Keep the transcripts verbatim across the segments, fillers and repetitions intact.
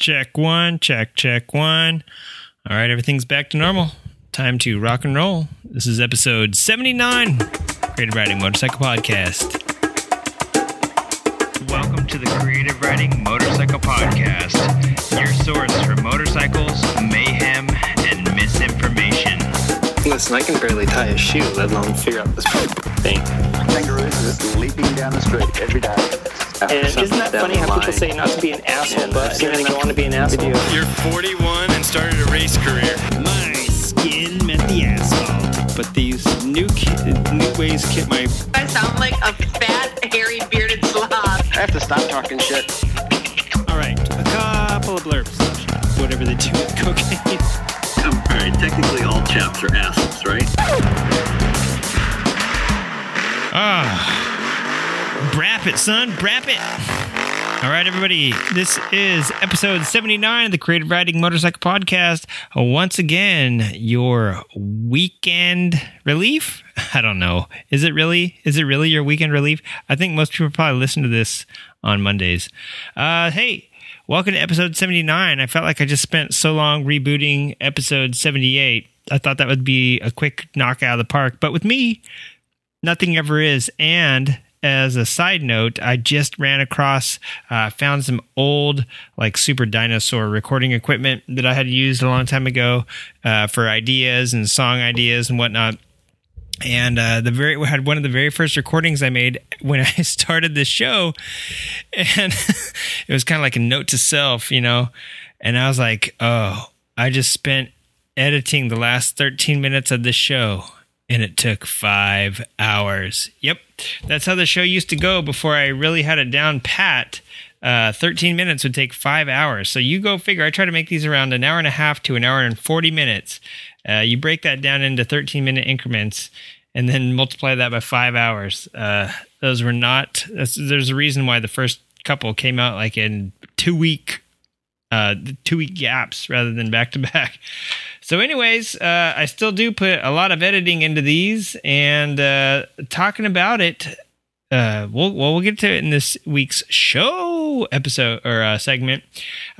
Check one, check, check one. All right, everything's back to normal. Time to rock and roll. This is episode seventy-nine, Creative Riding Motorcycle Podcast. Welcome to the Creative Riding Motorcycle Podcast, your source for motorcycles, mayhem, and misinformation. Listen, I can barely tie a shoe, let alone figure out this thing. Kangaroos are just leaping down the street every day. And isn't that funny how people say not to be an asshole, yeah, but then they go on to be an asshole? You're forty-one and started a race career. My skin met the asphalt, but these new ki- new ways kick my... I sound like a fat, hairy, bearded slob. I have to stop talking shit. All right, a couple of blurbs. Whatever they do with cocaine. All right, technically all chaps are assholes, right? Ah... Brap it, son. Brap it. All right, everybody. This is episode seventy-nine of the Creative Riding Motorcycle Podcast. Once again, your weekend relief. I don't know. Is it really? Is it really your weekend relief? I think most people probably listen to this on Mondays. Uh, hey, welcome to episode seventy-nine. I felt like I just spent so long rebooting episode seventy-eight. I thought that would be a quick knockout of the park. But with me, nothing ever is. And... as a side note, I just ran across, uh, found some old, like, Super Dinosaur recording equipment that I had used a long time ago uh, for ideas and song ideas and whatnot. And uh, the very had one of the very first recordings I made when I started this show. And it was kind of like a note to self, you know. And I was like, oh, I just spent editing the last thirteen minutes of this show. And it took five hours. Yep. That's how the show used to go before I really had it down pat. Uh, thirteen minutes would take five hours. So you go figure. I try to make these around an hour and a half to an hour and forty minutes. Uh, you break that down into thirteen minute increments and then multiply that by five hours. Uh, those were not, that's, there's a reason why the first couple came out like in two week, uh, two week gaps rather than back to back. So anyways, uh, I still do put a lot of editing into these, and uh, talking about it, uh, we'll, well, we'll get to it in this week's show episode or uh, segment.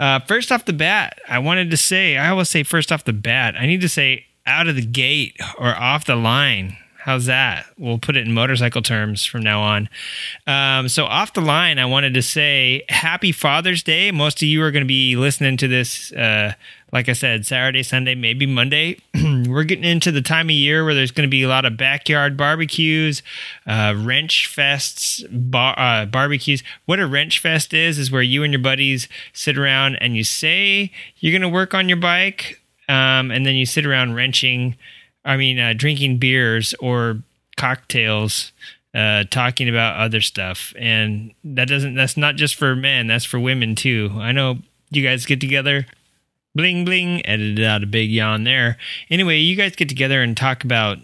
Uh, first off the bat, I wanted to say, I always say first off the bat, I need to say out of the gate or off the line. How's that? We'll put it in motorcycle terms from now on. Um, so off the line, I wanted to say happy Father's Day. Most of you are going to be listening to this, uh, like I said, Saturday, Sunday, maybe Monday. We're getting into the time of year where there's going to be a lot of backyard barbecues, uh, wrench fests, bar- uh, barbecues. What a wrench fest is, is where you and your buddies sit around and you say you're going to work on your bike, um, and then you sit around wrenching. I mean, uh, drinking beers or cocktails, uh, talking about other stuff. And that doesn't, that's not just for men, that's for women too. I know you guys get together, bling, bling, edited out a big yawn there. Anyway, you guys get together and talk about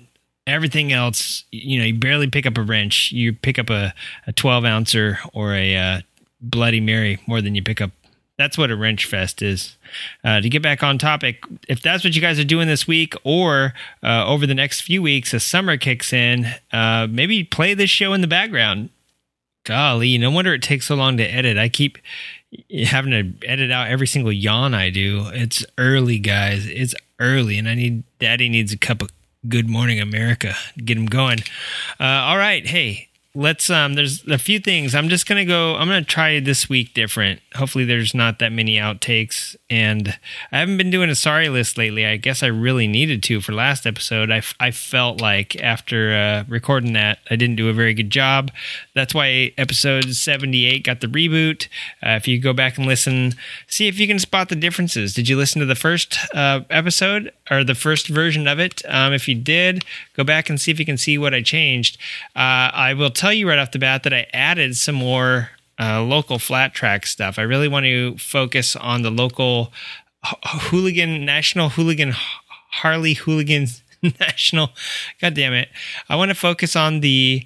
everything else. You know, you barely pick up a wrench. You pick up a, a twelve ouncer or a uh, Bloody Mary more than you pick up. That's what a wrench fest is. Uh, to get back on topic, if that's what you guys are doing this week or uh, over the next few weeks as summer kicks in, uh, maybe play this show in the background. Golly, no wonder it takes so long to edit. I keep having to edit out every single yawn I do. It's early, guys. It's early, and I need Daddy needs a cup of Good Morning America to get him going. Uh, all right, hey. Let's, um, there's a few things. I'm just going to go, I'm going to try this week different. Hopefully there's not that many outtakes. And I haven't been doing a sorry list lately. I guess I really needed to for last episode. I, I felt like after uh, recording that, I didn't do a very good job. That's why episode seventy-eight got the reboot. Uh, if you go back and listen, see if you can spot the differences. Did you listen to the first uh, episode or the first version of it? Um, if you did, go back and see if you can see what I changed. Uh, I will tell Tell you right off the bat that I added some more uh, local flat track stuff. I really want to focus on the local hooligan, national hooligan, Harley hooligans, national. God damn it! I want to focus on the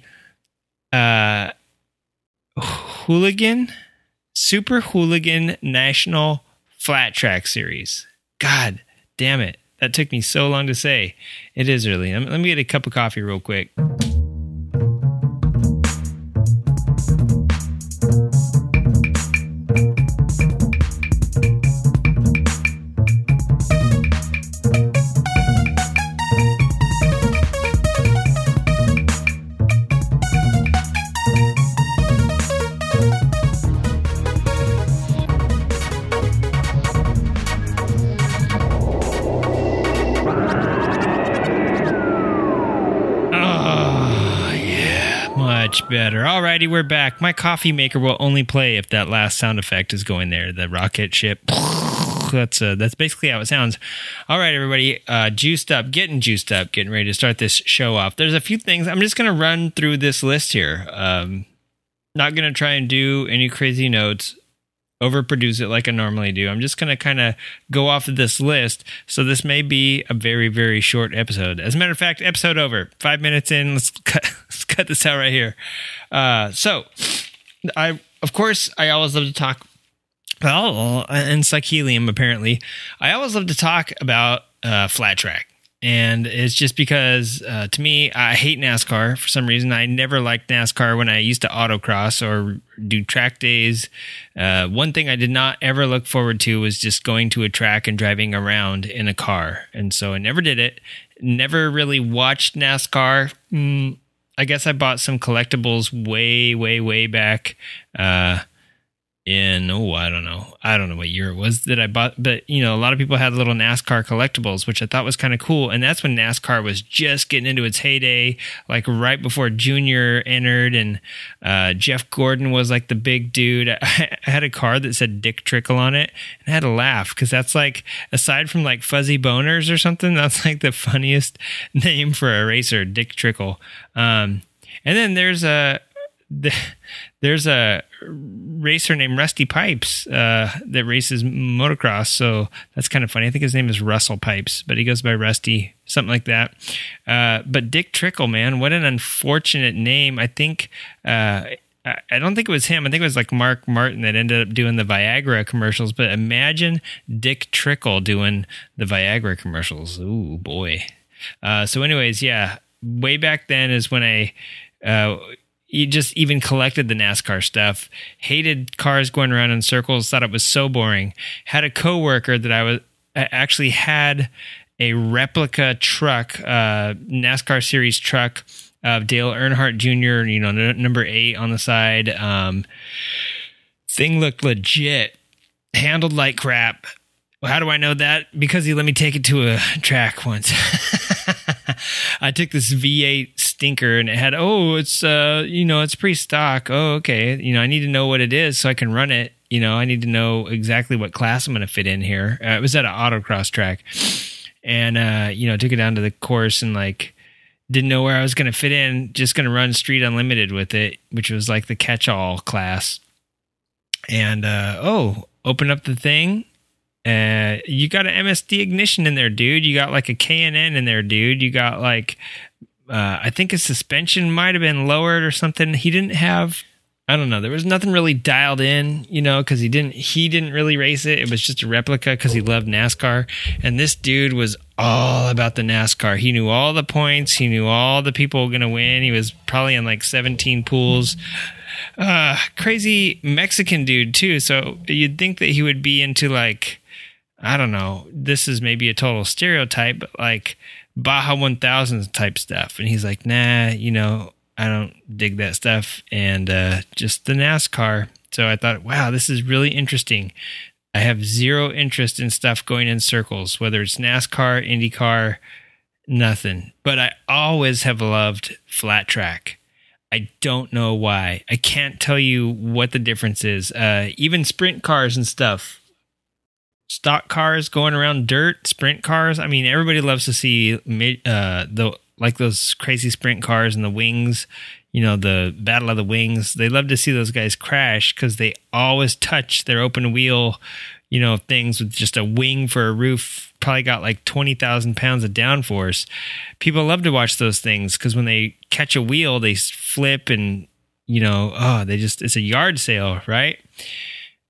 uh, hooligan, super hooligan, national flat track series. God damn it! That took me so long to say. It is early. Let me get a cup of coffee real quick. better. All righty, we're back. My coffee maker will only play if that last sound effect is going there. The rocket ship. That's uh, that's basically how it sounds. All right, everybody, uh, juiced up, getting juiced up, getting ready to start this show off. There's a few things. I'm just going to run through this list here. Um, not going to try and do any crazy notes, overproduce it like I normally do. I'm just going to kind of go off of this list. So this may be a very, very short episode. As a matter of fact, episode over. Five minutes in. Let's cut, let's cut this out right here. Uh, so, I of course, I always love to talk. Well, and psychelium, apparently. I always love to talk about uh, flat track. And it's just because, uh, to me, I hate NASCAR for some reason. I never liked NASCAR when I used to autocross or do track days. Uh, one thing I did not ever look forward to was just going to a track and driving around in a car. And so I never did it. Never really watched NASCAR. Mm, I guess I bought some collectibles way, way, way back. Uh In, oh, I don't know. I don't know what year it was that I bought. But, you know, a lot of people had little NASCAR collectibles, which I thought was kind of cool. And that's when NASCAR was just getting into its heyday, like right before Junior entered. And uh, Jeff Gordon was like the big dude. I, I had a car that said Dick Trickle on it. And I had a laugh because that's like, aside from like Fuzzy Boners or something, that's like the funniest name for a racer, Dick Trickle. Um, and then there's a... There's a racer named Rusty Pipes uh, that races motocross, so that's kind of funny. I think his name is Russell Pipes, but he goes by Rusty, something like that. Uh, but Dick Trickle, man, what an unfortunate name. I think uh, I don't think it was him. I think it was like Mark Martin that ended up doing the Viagra commercials. But imagine Dick Trickle doing the Viagra commercials. Ooh, boy. Uh, so, anyways, yeah, way back then is when I. Uh, You just even collected the NASCAR stuff, hated cars going around in circles, thought it was so boring. Had a coworker that I was I actually had a replica truck, uh, NASCAR series truck of Dale Earnhardt Junior, you know, n- number eight on the side. Um, thing looked legit, handled like crap. Well, how do I know that? Because he let me take it to a track once. I took this V eight stinker and it had, oh, it's, uh, you know, it's pre-stock. Oh, okay. You know, I need to know what it is so I can run it. You know, I need to know exactly what class I'm going to fit in here. Uh, it was at an autocross track and, uh, you know, took it down to the course and like, didn't know where I was going to fit in. Just going to run Street Unlimited with it, which was like the catch-all class. And, uh, oh, open up the thing. Uh, you got an M S D ignition in there, dude. You got like a K N N in there, dude. You got like, uh, I think his suspension might have been lowered or something. He didn't have, I don't know. There was nothing really dialed in, you know, because he didn't. He didn't really race it. It was just a replica because he loved NASCAR. And this dude was all about the NASCAR. He knew all the points. He knew all the people were gonna win. He was probably in like seventeen pools. Uh, crazy Mexican dude too. So you'd think that he would be into like. I don't know, this is maybe a total stereotype, but like Baja one thousand type stuff. And he's like, nah, you know, I don't dig that stuff. And uh, just the NASCAR. So I thought, wow, this is really interesting. I have zero interest in stuff going in circles, whether it's NASCAR, IndyCar, nothing. But I always have loved flat track. I don't know why. I can't tell you what the difference is. Uh, even sprint cars and stuff. Stock cars going around dirt, sprint cars. I mean, everybody loves to see uh, the like those crazy sprint cars and the wings, you know, the Battle of the Wings. They love to see those guys crash because they always touch their open wheel, you know, things with just a wing for a roof. Probably got like twenty thousand pounds of downforce. People love to watch those things because when they catch a wheel, they flip and, you know, oh, they just, it's a yard sale, right?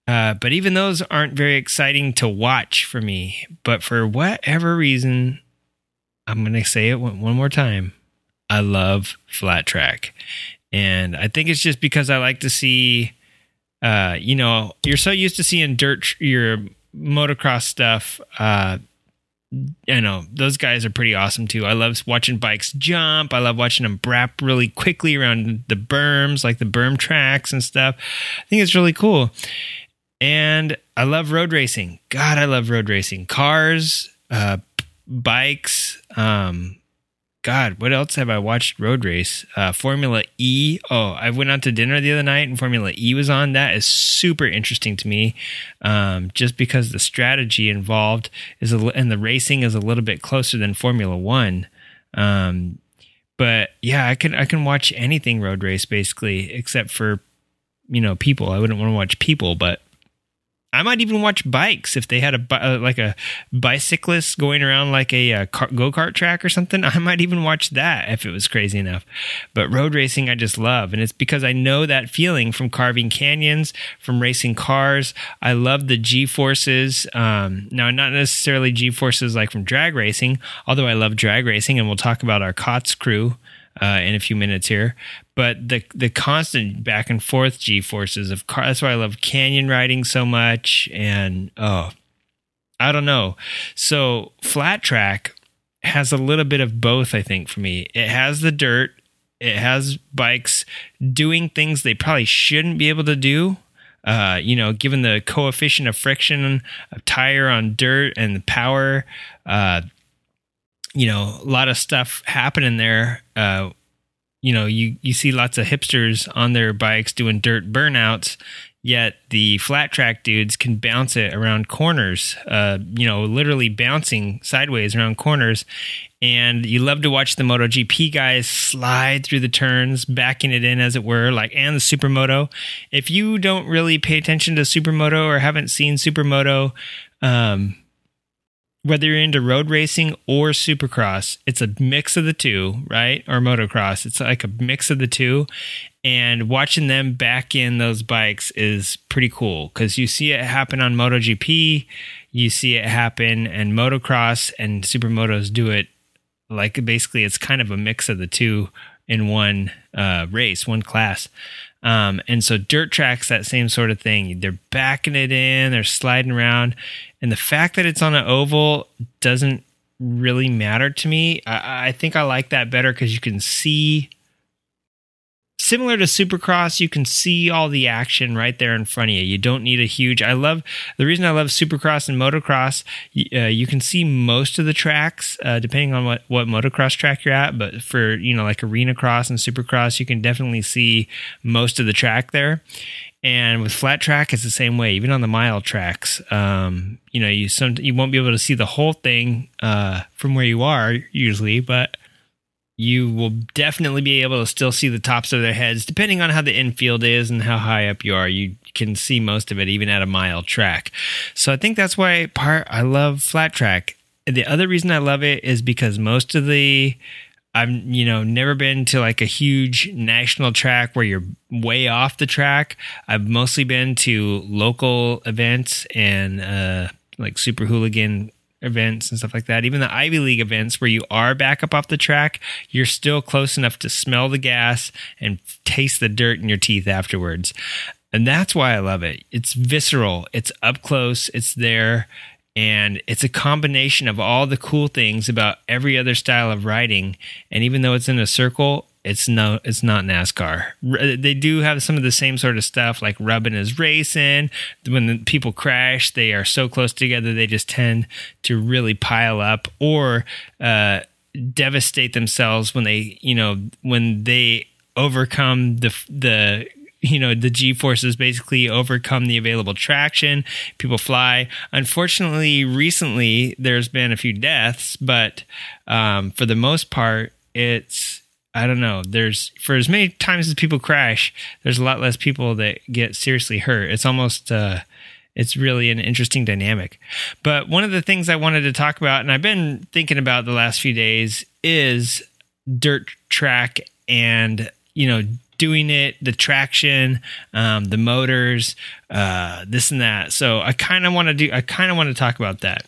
Uh, but even those aren't very exciting to watch for me. But for whatever reason, I'm going to say it one, one more time. I love flat track. And I think it's just because I like to see, uh, you know, you're so used to seeing dirt, your motocross stuff. Uh, I know those guys are pretty awesome too. I love watching bikes jump. I love watching them brap really quickly around the berms, like the berm tracks and stuff. I think it's really cool. And I love road racing. God, I love road racing. Cars, uh, bikes, um, God, what else have I watched road race? Uh, Formula E. Oh, I went out to dinner the other night and Formula E was on. That is super interesting to me, um, just because the strategy involved is a, and the racing is a little bit closer than Formula One. Um, but yeah, I can I can watch anything road race basically, except for, you know, people. I wouldn't want to watch people, but I might even watch bikes if they had a like a bicyclist going around like a, a go-kart track or something. I might even watch that if it was crazy enough. But road racing, I just love. And it's because I know that feeling from carving canyons, from racing cars. I love the G-forces. Um, now, not necessarily G-forces like from drag racing, although I love drag racing. And we'll talk about our C O T S crew uh, in a few minutes here. But the the constant back and forth G-forces of car, that's why I love canyon riding so much. And oh, I don't know. So flat track has a little bit of both, I think, for me. It has the dirt. It has bikes doing things they probably shouldn't be able to do. Uh, you know, given the coefficient of friction of tire on dirt and the power, uh, you know, a lot of stuff happening there. Uh, You know, you, you see lots of hipsters on their bikes doing dirt burnouts, yet the flat track dudes can bounce it around corners, uh, you know, literally bouncing sideways around corners. And you love to watch the MotoGP guys slide through the turns, backing it in, as it were, like, and the Supermoto. If you don't really pay attention to Supermoto or haven't seen Supermoto, um, whether you're into road racing or supercross, it's a mix of the two, right? Or motocross. It's like a mix of the two. And watching them back in those bikes is pretty cool because you see it happen on MotoGP. You see it happen in motocross, and supermotos do it. Like, basically, it's kind of a mix of the two in one uh, race, one class. Um, and so dirt track's that same sort of thing. They're backing it in. They're sliding around. And the fact that it's on an oval doesn't really matter to me. I, I think I like that better because you can see, similar to Supercross, you can see all the action right there in front of you. You don't need a huge... I love... The reason I love Supercross and Motocross, uh, you can see most of the tracks, uh, depending on what, what motocross track you're at. But for, you know, like Arena Cross and Supercross, you can definitely see most of the track there. And with flat track, it's the same way. Even on the mile tracks, um, you know, you some you won't be able to see the whole thing uh, from where you are usually, but you will definitely be able to still see the tops of their heads, depending on how the infield is and how high up you are. You can see most of it, even at a mile track. So I think that's why part I love flat track. The other reason I love it is because most of the I've, you know, never been to like a huge national track where you're way off the track. I've mostly been to local events and uh, like super hooligan events and stuff like that. Even the Ivy League events where you are back up off the track, you're still close enough to smell the gas and taste the dirt in your teeth afterwards. And that's why I love it. It's visceral. It's up close. It's there. And it's a combination of all the cool things about every other style of riding. And even though it's in a circle, it's no, it's not NASCAR. They do have some of the same sort of stuff, like rubbing is racing. When the people crash, they are so close together, they just tend to really pile up or uh, devastate themselves when they, you know, when they overcome the the. You know, the G-forces basically overcome the available traction. People fly. Unfortunately, recently, there's been a few deaths, but um, for the most part, it's, I don't know, there's, for as many times as people crash, there's a lot less people that get seriously hurt. It's almost, uh, it's really an interesting dynamic. But one of the things I wanted to talk about, and I've been thinking about the last few days, is dirt track and, you know, doing it, the traction, um, the motors, uh, this and that. So I kind of want to do, I kind of want to talk about that.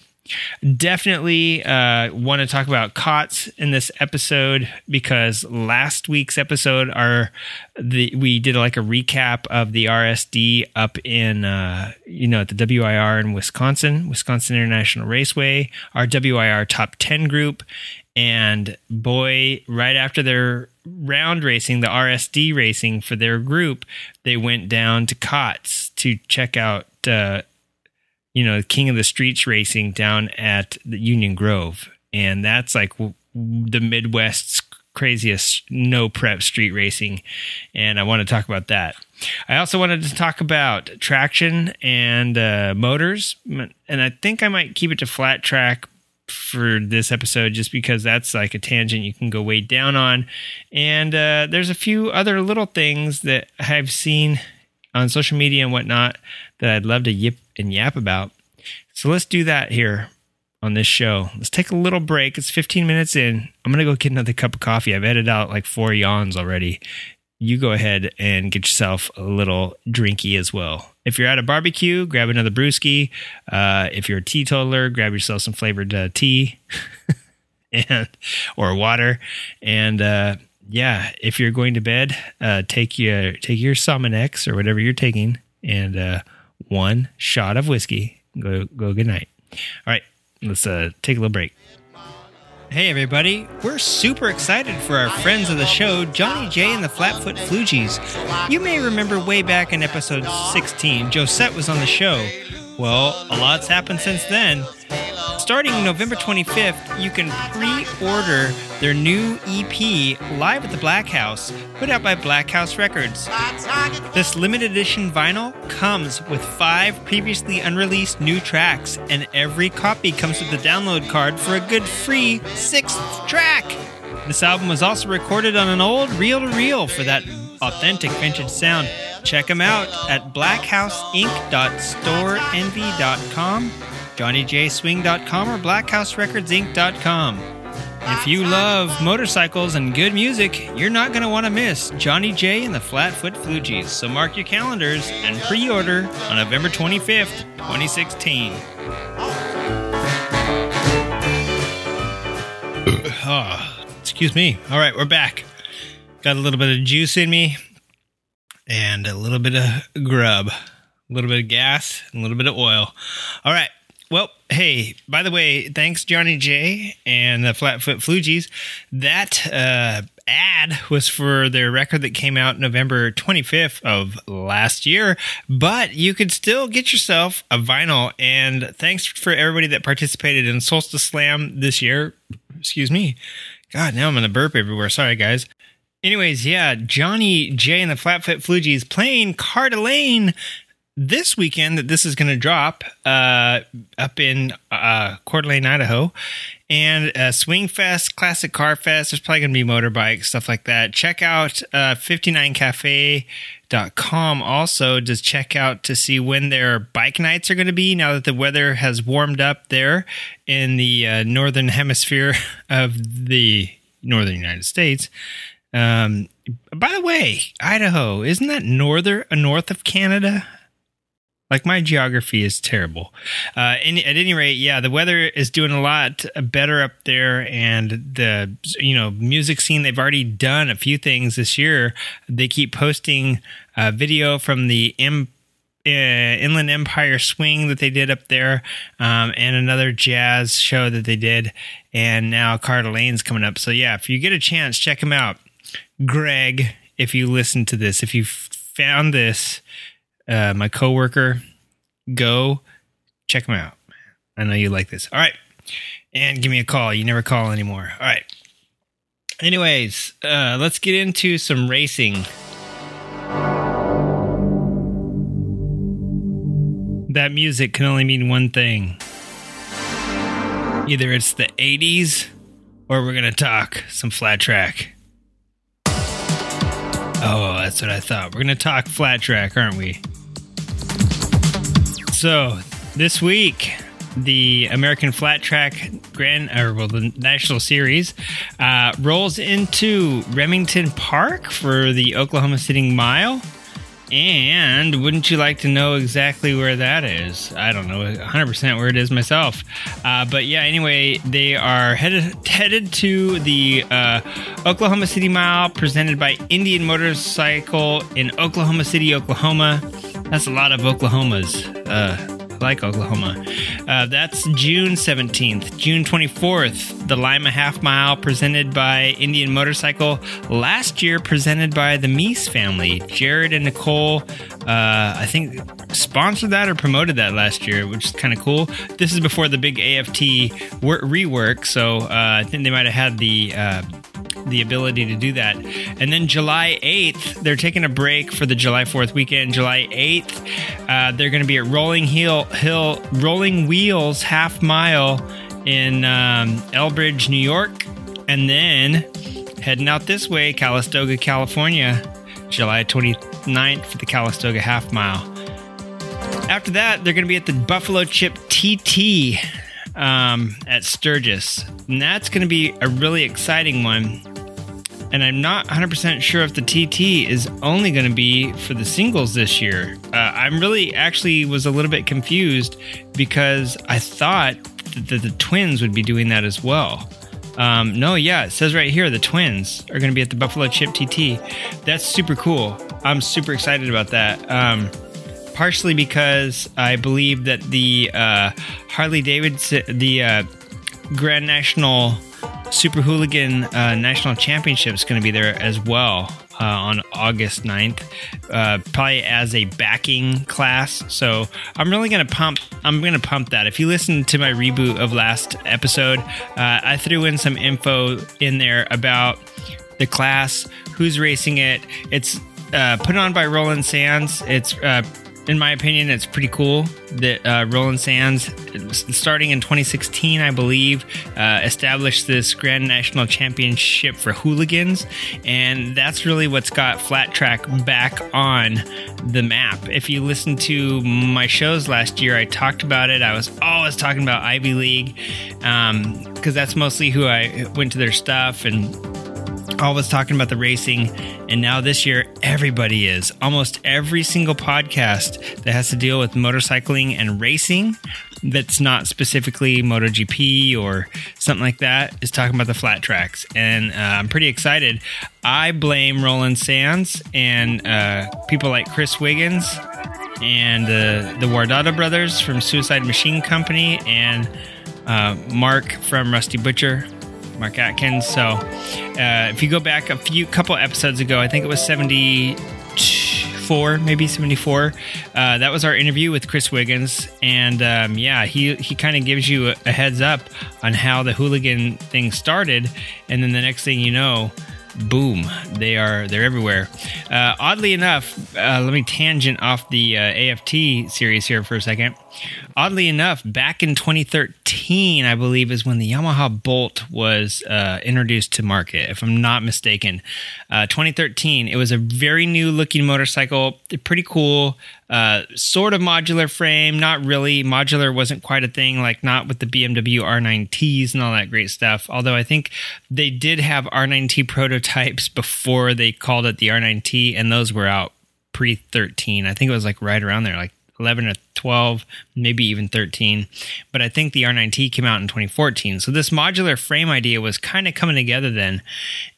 Definitely uh, want to talk about C O T S in this episode because last week's episode are the we did like a recap of the R S D up in uh, you know at the W I R in Wisconsin, Wisconsin International Raceway, our W I R Top ten group. And boy, right after their round racing, the R S D racing for their group, they went down to C O T S to check out, uh, you know, King of the Streets racing down at the Union Grove. And that's like the Midwest's craziest no prep street racing, and I want to talk about that. I also wanted to talk about traction and uh, motors, and I think I might keep it to flat track for this episode just because that's like a tangent you can go way down on. And uh, there's a few other little things that I've seen on social media and whatnot that I'd love to yip and yap about. So let's do that here on this show. Let's take a little break. It's fifteen minutes in. I'm going to go get another cup of coffee. I've edited out like four yawns already. You go ahead and get yourself a little drinky as well. If you're at a barbecue, grab another brewski. Uh, if you're a teetotaler, grab yourself some flavored uh, tea and or water. And uh, yeah, if you're going to bed, uh, take your take your Salmonex or whatever you're taking, and uh, one shot of whiskey. Go go. Good night. All right, let's uh, take a little break. Hey everybody, we're super excited for our friends of the show, Johnny J and the Flatfoot Flugies. You may remember way back in episode sixteen, Josette was on the show. Well, a lot's happened since then. Starting November twenty-fifth, you can pre-order their new E P, Live at the Black House, put out by Black House Records. This limited edition vinyl comes with five previously unreleased new tracks, and every copy comes with a download card for a good free sixth track. This album was also recorded on an old reel-to-reel for that authentic vintage sound. Check them out at black house inc dot store envy dot com, johnny j swing dot com, or black house records inc dot com. If you love motorcycles and good music, you're not going to want to miss Johnny J and the Flatfoot Flugies. So mark your calendars and pre-order on November twenty-fifth, twenty sixteen. Oh, excuse me. All right, we're back. Got a little bit of juice in me and a little bit of grub, a little bit of gas, and a little bit of oil. All right. Well, hey, by the way, thanks, Johnny J and the Flatfoot Flugies. That uh, ad was for their record that came out November twenty-fifth of last year, but you could still get yourself a vinyl. And thanks for everybody that participated in Solstice Slam this year. Excuse me. God, now I'm going to burp everywhere. Sorry, guys. Anyways, yeah, Johnny J and the Flatfoot Flugies playing Carter Lane this weekend that this is going to drop, uh, up in uh, Coeur d'Alene, Idaho. And uh, Swing Fest, Classic Car Fest. There's probably going to be motorbikes, stuff like that. Check out uh, fifty-nine cafe dot com also. Just check out to see when their bike nights are going to be now that the weather has warmed up there in the uh, northern hemisphere of the northern United States. Um, by the way, Idaho, isn't that northern, uh, north of Canada? Like, my geography is terrible. Uh, and at any rate, yeah, the weather is doing a lot better up there. And the, you know, music scene, they've already done a few things this year. They keep posting a video from the M- uh, Inland Empire Swing that they did up there, um, and another jazz show that they did. And now Carter Lane's coming up. So, yeah, if you get a chance, check them out. Greg, if you listen to this, if you found this, Uh, my coworker, go check them out. I know you like this. All right. And give me a call. You never call anymore. All right. Anyways, uh, let's get into some racing. That music can only mean one thing. Either it's the eighties or we're going to talk some flat track. Oh, that's what I thought. We're going to talk flat track, aren't we? So, this week, the American Flat Track Grand, or well, the National Series uh, rolls into Remington Park for the Oklahoma City Mile. And wouldn't you like to know exactly where that is? I don't know one hundred percent where it is myself. Uh, but yeah, anyway, they are headed headed to the uh, Oklahoma City Mile, presented by Indian Motorcycle in Oklahoma City, Oklahoma. That's a lot of Oklahomas. Uh, like Oklahoma. Uh, that's June seventeenth. June twenty-fourth, the Lima Half Mile presented by Indian Motorcycle. Last year presented by the Mees family. Jared and Nicole, uh, I think, sponsored that or promoted that last year, which is kind of cool. This is before the big A F T wor- rework, so uh, I think they might have had the... Uh, the ability to do that. And then July eighth, they're taking a break for the July fourth weekend. July eighth, uh, they're going to be at Rolling Hill, Hill Rolling Wheels Half Mile in um, Elbridge, New York. And then heading out this way, Calistoga, California, July twenty-ninth for the Calistoga Half Mile. After that, they're going to be at the Buffalo Chip T T um, at Sturgis. And that's going to be a really exciting one. And I'm not one hundred percent sure if the T T is only going to be for the singles this year. Uh, I'm really actually was a little bit confused because I thought that the, the twins would be doing that as well. Um, no, yeah, it says right here the twins are going to be at the Buffalo Chip T T. That's super cool. I'm super excited about that. Um, partially because I believe that the uh, Harley-Davidson, the... Uh, Grand National Super Hooligan uh, National Championship is going to be there as well uh, on August ninth, uh, probably as a backing class. So I'm really going to pump. I'm going to pump that. If you listen to my reboot of last episode, uh, I threw in some info in there about the class, who's racing it. It's uh, put on by Roland Sands. It's uh, In my opinion, it's pretty cool that uh, Roland Sands, starting in twenty sixteen, I believe, uh, established this Grand National Championship for hooligans. And that's really what's got Flat Track back on the map. If you listen to my shows last year, I talked about it. I was always talking about Ivy League um, because that's mostly who I went to their stuff and always talking about the racing. And now this year, everybody is. Almost every single podcast that has to deal with motorcycling and racing that's not specifically MotoGP or something like that is talking about the flat tracks. And uh, I'm pretty excited. I blame Roland Sands and uh, people like Chris Wiggins and uh, the Wardada brothers from Suicide Machine Company and uh, Mark from Rusty Butcher. Mark Atkins. So uh, if you go back a few couple episodes ago, I think it was seventy-four, maybe seventy-four. Uh, that was our interview with Chris Wiggins. And um, yeah, he, he kind of gives you a, a heads up on how the hooligan thing started. And then the next thing you know, boom, they are they're everywhere. Uh, oddly enough, uh, let me tangent off the uh, A F T series here for a second. Oddly enough, back in twenty thirteen, I believe, is when the Yamaha Bolt was uh, introduced to market, if I'm not mistaken. Uh, twenty thirteen, it was a very new-looking motorcycle, pretty cool, uh, sort of modular frame, not really. Modular wasn't quite a thing, like not with the B M W R nine Ts and all that great stuff, although I think they did have R nine T prototypes before they called it the R nine T, and those were out pre thirteen. I think it was like right around there, like eleven or twelve, maybe even thirteen. But I think the R nine T came out in twenty fourteen. So this modular frame idea was kind of coming together then.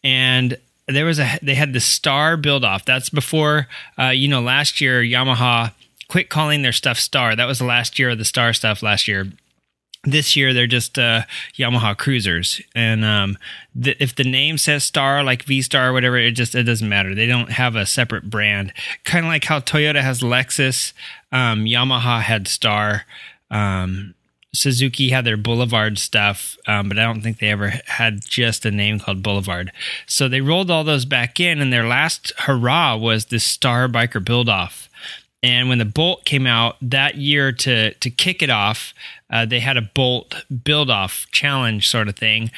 And there was a they had the Star build off. That's before, uh, you know, last year Yamaha quit calling their stuff Star. That was the last year of the Star stuff last year. This year, they're just uh, Yamaha Cruisers. And um, th- if the name says Star, like V-Star or whatever, it just it doesn't matter. They don't have a separate brand. Kind of like how Toyota has Lexus, um, Yamaha had Star, um, Suzuki had their Boulevard stuff, um, but I don't think they ever had just a name called Boulevard. So they rolled all those back in, and their last hurrah was this Star Biker build-off. And when the Bolt came out that year to to kick it off, uh, they had a Bolt build-off challenge sort of thing.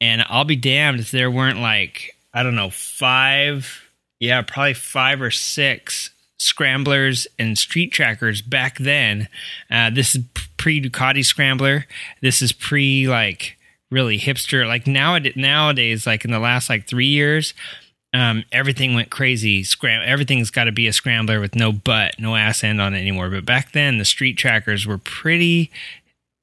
And I'll be damned if there weren't like, I don't know, five, yeah, probably five or six scramblers and street trackers back then. Uh, this is pre-Ducati Scrambler. This is pre, like, really hipster. Like, nowad- nowadays, like, in the last, like, three years... Um, everything went crazy. Scram- everything's got to be a scrambler with no butt, no ass end on it anymore. But back then, the street trackers were pretty,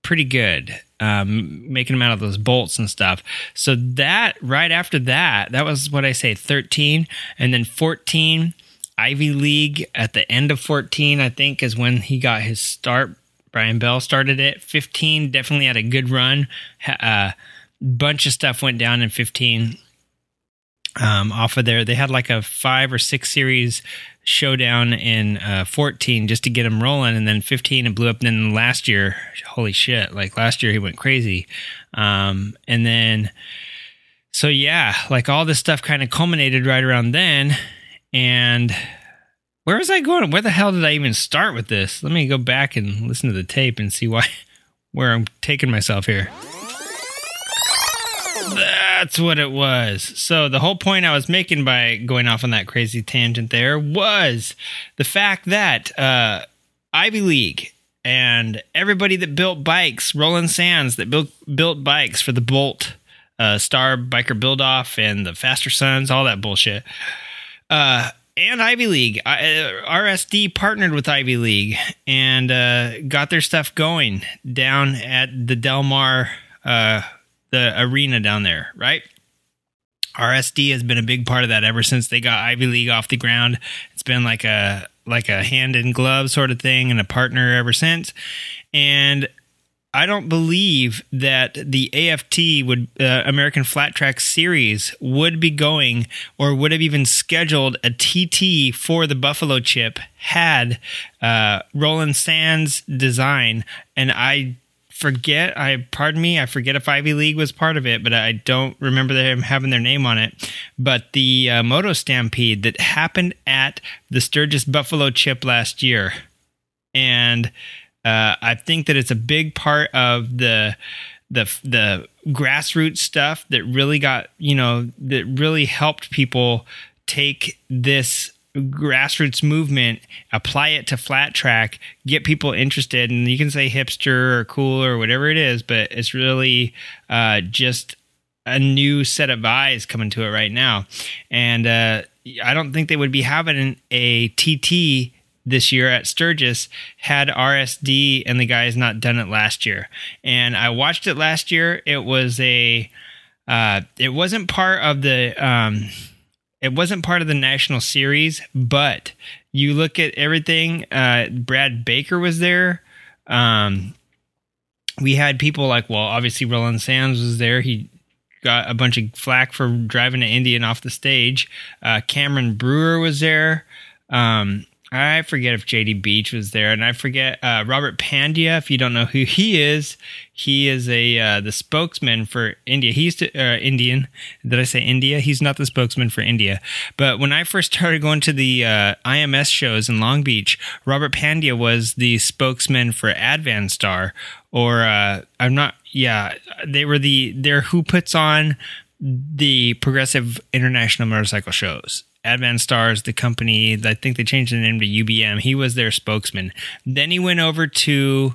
pretty good, um, making them out of those bolts and stuff. So that right after that, that was what I say, thirteen, and then fourteen, Ivy League at the end of fourteen, I think, is when he got his start Brian Bell started it. fifteen definitely had a good run. A uh, bunch of stuff went down in fifteen um, off of there. They had like a five or six series showdown in uh, fourteen just to get him rolling. And then fifteen it blew up. And then last year, holy shit, like last year he went crazy. Um, and then, so yeah, like all this stuff kind of culminated right around then. And where was I going? Where the hell did I even start with this? Let me go back and listen to the tape and see why, where I'm taking myself here. That's what it was. So the whole point I was making by going off on that crazy tangent there was the fact that uh, Ivy League and everybody that built bikes, Roland Sands that built built bikes for the Bolt, uh, Star Biker Build-Off and the Faster Sons, all that bullshit. Uh, And Ivy League, uh, R S D partnered with Ivy League and uh, got their stuff going down at the Del Mar, uh, the arena down there, right? R S D has been a big part of that ever since they got Ivy League off the ground. It's been like a like a hand in glove sort of thing and a partner ever since. And I don't believe that the A F T would uh, American Flat Track Series would be going or would have even scheduled a T T for the Buffalo Chip had uh, Roland Sands' design. And I forget, I pardon me, I forget if Ivy League was part of it, but I don't remember them having their name on it. But the uh, Moto Stampede that happened at the Sturgis Buffalo Chip last year, and Uh, I think that it's a big part of the the the grassroots stuff that really got, you know, that really helped people take this grassroots movement, apply it to flat track, get people interested. And you can say hipster or cool or whatever it is, but it's really uh, just a new set of eyes coming to it right now. And uh, I don't think they would be having a T T this year at Sturgis had R S D and the guys not done it last year. And I watched it last year. It was a, uh, it wasn't part of the, um, it wasn't part of the national series, but you look at everything, uh, Brad Baker was there. Um, we had people like, well, obviously Roland Sands was there. He got a bunch of flack for driving an Indian off the stage. Uh, Cameron Brewer was there. Um, I forget if J D Beach was there, and I forget uh, Robert Pandya. If you don't know who he is, he is a uh, the spokesman for India. He used to uh, Indian. Did I say India? He's not the spokesman for India. But when I first started going to the uh, I M S shows in Long Beach, Robert Pandya was the spokesman for Advanstar, or uh, I'm not. Yeah, they were the they're who puts on the Progressive International Motorcycle shows. Advanstar is the company. I think they changed the name to U B M. He was their spokesman. Then he went over to,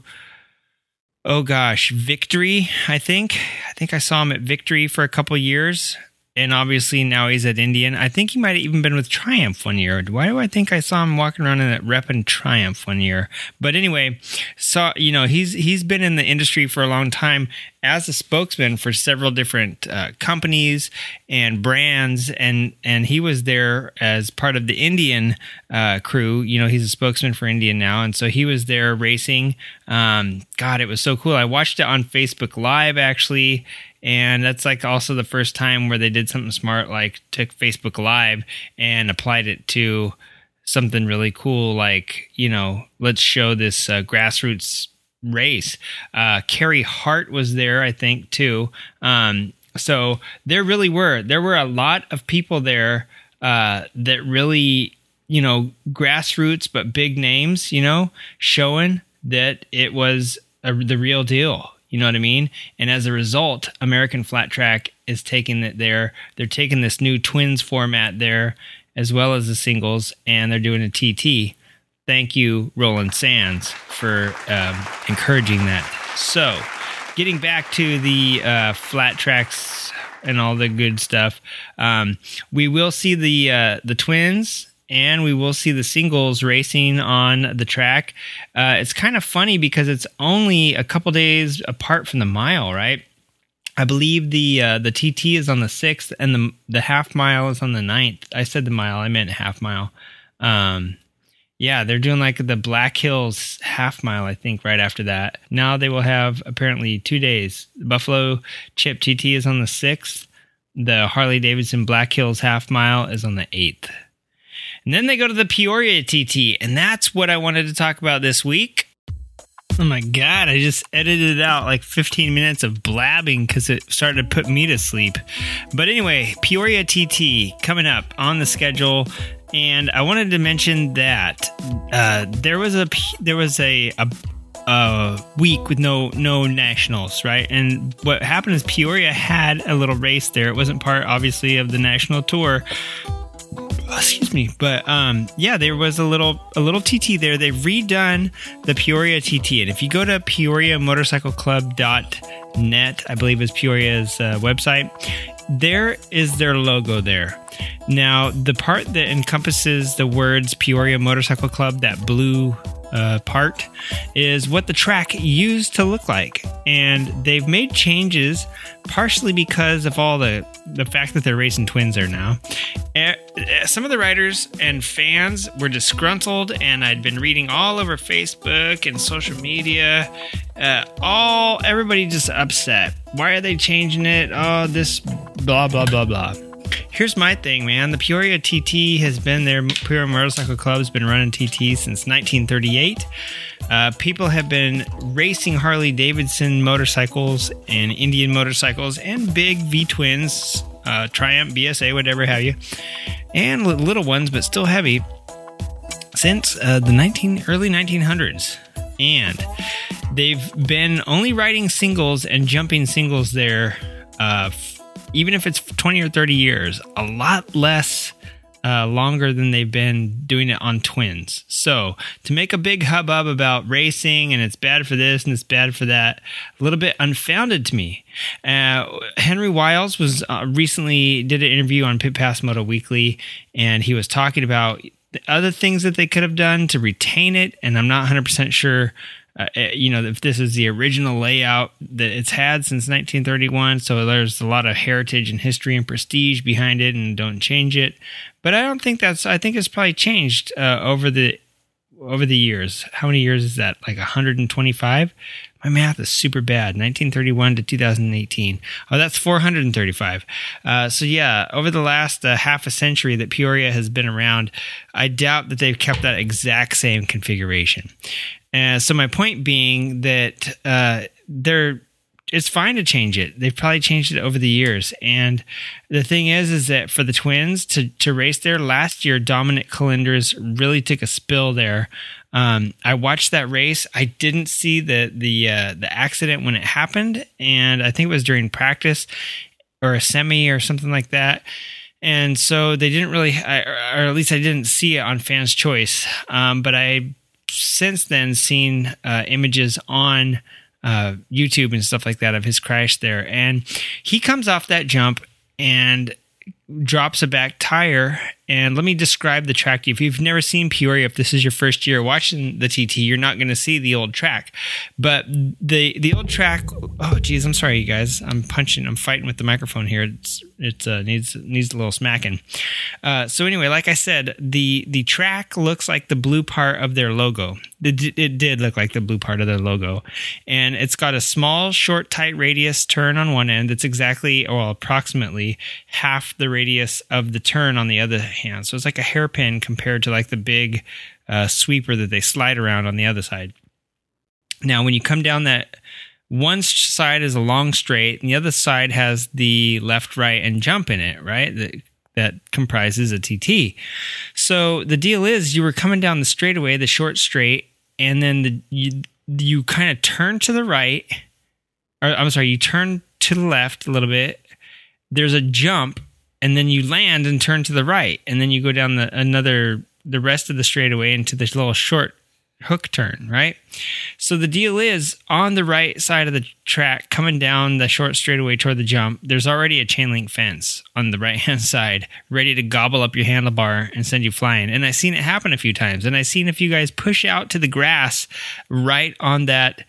oh gosh, Victory, I think. I think I saw him at Victory for a couple years. And obviously now he's at Indian. I think he might have even been with Triumph one year. Why do I think I saw him walking around in that repping Triumph one year? But anyway, so you know he's he's been in the industry for a long time as a spokesman for several different uh, companies and brands, and and he was there as part of the Indian uh, crew. You know, he's a spokesman for Indian now, and so he was there racing. Um, God, it was so cool. I watched it on Facebook Live actually. And that's like also the first time where they did something smart, like took Facebook Live and applied it to something really cool. Like, you know, let's show this uh, grassroots race. Uh, Carrie Hart was there, I think, too. Um, so there really were, there were a lot of people there uh, that really, you know, grassroots, but big names, you know, showing that it was a, the real deal. You know what I mean? And as a result, American Flat Track is taking it there. They're taking this new twins format there, as well as the singles, and they're doing a T T. Thank you, Roland Sands, for um, encouraging that. So, getting back to the uh, flat tracks and all the good stuff, um, we will see the uh, the twins. And we will see the singles racing on the track. Uh, it's kind of funny because it's only a couple days apart from the mile, right? I believe the uh, the T T is on the sixth and the the half mile is on the ninth. I said the mile. I meant half mile. Um, Yeah, they're doing like the Black Hills half mile, I think, right after that. Now they will have apparently two days. Buffalo Chip T T is on the sixth. The Harley-Davidson Black Hills half mile is on the eighth. And then they go to the Peoria T T, and that's what I wanted to talk about this week. Oh my God, I just edited out like fifteen minutes of blabbing because it started to put me to sleep. But anyway, Peoria T T coming up on the schedule. And I wanted to mention that uh, there was a there was a, a, a week with no no nationals, right? And what happened is Peoria had a little race there. It wasn't part, obviously, of the national tour. Excuse me, but um, yeah, there was a little a little T T there. They've redone the Peoria T T, and if you go to peoria motorcycle club dot net, I believe is Peoria's uh, website. There is their logo there. Now, the part that encompasses the words Peoria Motorcycle Club, that blue uh, part, is what the track used to look like. And they've made changes partially because of all the, the fact that they're racing twins there now. Some of the riders and fans were disgruntled, and I'd been reading all over Facebook and social media. Uh, all everybody just upset. Why are they changing it? Oh, this blah, blah, blah, blah. Here's my thing, man. The Peoria T T has been there. Peoria Motorcycle Club has been running T T since nineteen thirty-eight. Uh, people have been racing Harley-Davidson motorcycles and Indian motorcycles and big V-twins, uh, Triumph, B S A, whatever have you, and little ones, but still heavy, since uh, the nineteen early nineteen hundreds. And they've been only riding singles and jumping singles there uh, even if it's twenty or thirty years, a lot less uh, longer than they've been doing it on twins. So to make a big hubbub about racing and it's bad for this and it's bad for that, a little bit unfounded to me. Uh, Henry Wiles was uh, recently did an interview on Pit Pass Moto Weekly, and he was talking about the other things that they could have done to retain it. And I'm not one hundred percent sure Uh, you know, if this is the original layout that it's had since nineteen thirty-one, so there's a lot of heritage and history and prestige behind it, and don't change it. But I don't think that's. I think it's probably changed uh, over the over the years. How many years is that? Like one hundred twenty-five. My math is super bad. nineteen thirty-one to two thousand eighteen. Oh, that's four hundred thirty-five. Uh, so yeah, over the last uh, half a century that Peoria has been around, I doubt that they've kept that exact same configuration. Uh, so my point being that uh, they're, it's fine to change it. They've probably changed it over the years. And the thing is, is that for the twins to, to race there last year, Dominic Colindres really took a spill there. Um, I watched that race. I didn't see the the uh, the accident when it happened. And I think it was during practice or a semi or something like that. And so they didn't really, I, or at least I didn't see it on Fans Choice. Um, but I... since then seen uh, images on uh, YouTube and stuff like that of his crash there. And he comes off that jump and drops a back tire. And let me describe the track. If you've never seen Peoria, if this is your first year watching the T T, you're not going to see the old track. But the the old track, oh, geez, I'm sorry, you guys. I'm punching, I'm fighting with the microphone here. It's it uh, needs needs a little smacking. Uh, so anyway, like I said, the, the track looks like the blue part of their logo. It, it did look like the blue part of their logo. And it's got a small, short, tight radius turn on one end. It's exactly, well, approximately half the radius of the turn on the other hand. So it's like a hairpin compared to like the big uh, sweeper that they slide around on the other side. Now, when you come down that, one side is a long straight and the other side has the left, right, and jump in it, right? That, that comprises a T T. So the deal is you were coming down the straightaway, the short straight, and then the, you, you kind of turn to the right, or I'm sorry, you turn to the left a little bit. There's a jump. And then you land and turn to the right. And then you go down the another the rest of the straightaway into this little short hook turn, right? So the deal is, on the right side of the track, coming down the short straightaway toward the jump, there's already a chain link fence on the right-hand side, ready to gobble up your handlebar and send you flying. And I've seen it happen a few times. And I've seen a few guys push out to the grass right on that,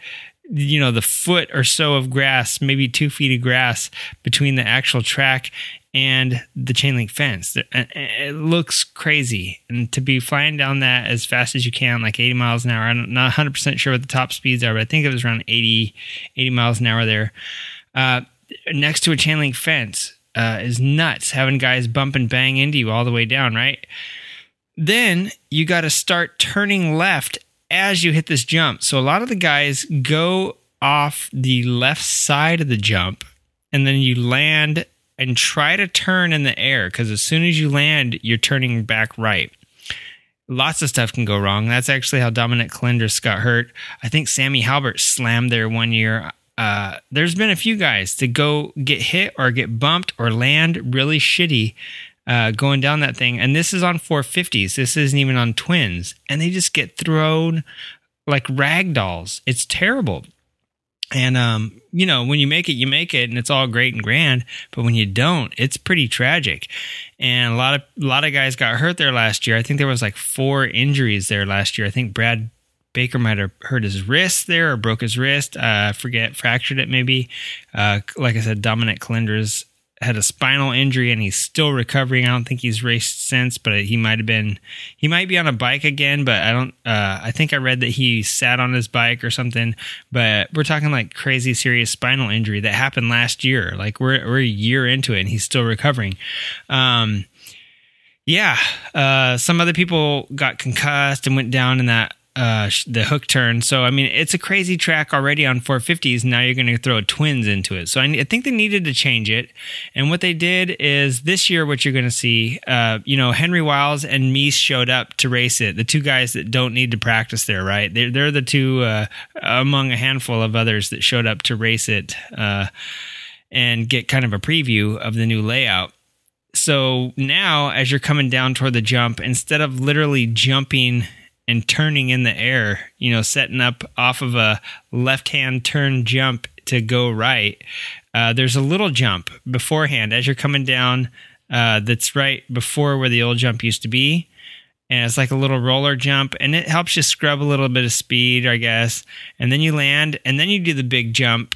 you know, the foot or so of grass, maybe two feet of grass between the actual track and the chain link fence. It looks crazy. And to be flying down that as fast as you can, like eighty miles an hour, I'm not one hundred percent sure what the top speeds are, but I think it was around eighty miles an hour there. Uh, next to a chain link fence uh, is nuts, having guys bump and bang into you all the way down, right? Then you got to start turning left as you hit this jump. So a lot of the guys go off the left side of the jump, and then you land and try to turn in the air, because as soon as you land, you're turning back right. Lots of stuff can go wrong. That's actually how Dominic Colindres got hurt. I think Sammy Halbert slammed there one year. Uh, there's been a few guys to go get hit or get bumped or land really shitty uh, going down that thing. And this is on four fifties. This isn't even on twins. And they just get thrown like rag dolls. It's terrible. And, um, you know, when you make it, you make it, and it's all great and grand. But when you don't, it's pretty tragic. And a lot of a lot of guys got hurt there last year. I think there was like four injuries there last year. I think Brad Baker might have hurt his wrist there or broke his wrist. I uh, forget, fractured it maybe. Uh, like I said, Dominic Colindres had a spinal injury, and he's still recovering. I don't think he's raced since, but he might have been. He might be on a bike again, but I don't. Uh, I think I read that he sat on his bike or something. But we're talking like crazy serious spinal injury that happened last year. Like we're we're a year into it, and he's still recovering. Um, yeah, uh, some other people got concussed and went down in that uh, the hook turn. So I mean, it's a crazy track already on four fifties. Now you're going to throw twins into it. So I, I think they needed to change it. And what they did is this year, what you're going to see, uh, you know, Henry Wiles and Mees showed up to race it. The two guys that don't need to practice there, right? They're, they're the two uh, among a handful of others that showed up to race it uh, and get kind of a preview of the new layout. So now, as you're coming down toward the jump, instead of literally jumping and turning in the air, you know, setting up off of a left-hand turn jump to go right, uh, there's a little jump beforehand as you're coming down uh, that's right before where the old jump used to be. And it's like a little roller jump, and it helps you scrub a little bit of speed, I guess. And then you land, and then you do the big jump,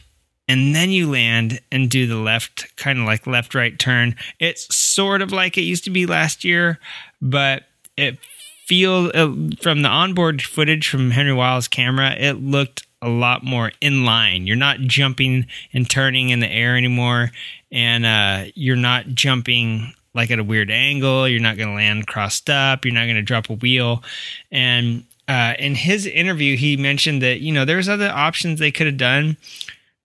and then you land and do the left, kind of like left-right turn. It's sort of like it used to be last year, but it feel uh, from the onboard footage from Henry Wiles' camera, it looked a lot more in line. You're not jumping and turning in the air anymore, and uh, you're not jumping like at a weird angle. You're not going to land crossed up. You're not going to drop a wheel. And uh, in his interview, he mentioned that, you know, there's other options they could have done.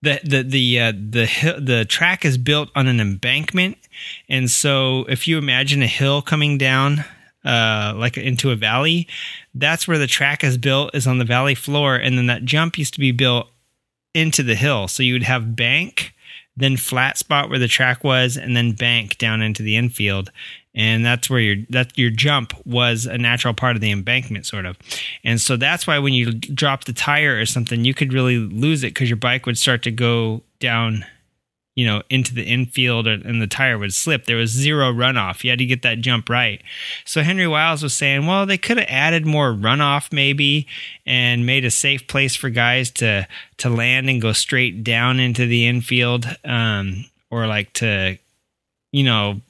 The the the uh, the hill, the track is built on an embankment, and so if you imagine a hill coming down, Uh, like into a valley, that's where the track is built, is on the valley floor. And then that jump used to be built into the hill. So you would have bank, then flat spot where the track was, and then bank down into the infield. And that's where your, that your jump was a natural part of the embankment, sort of. And so that's why when you drop the tire or something, you could really lose it, because your bike would start to go down, you know, into the infield, and the tire would slip. There was zero runoff. You had to get that jump right. So Henry Wiles was saying, well, they could have added more runoff maybe and made a safe place for guys to to land and go straight down into the infield, um, or like to, you know,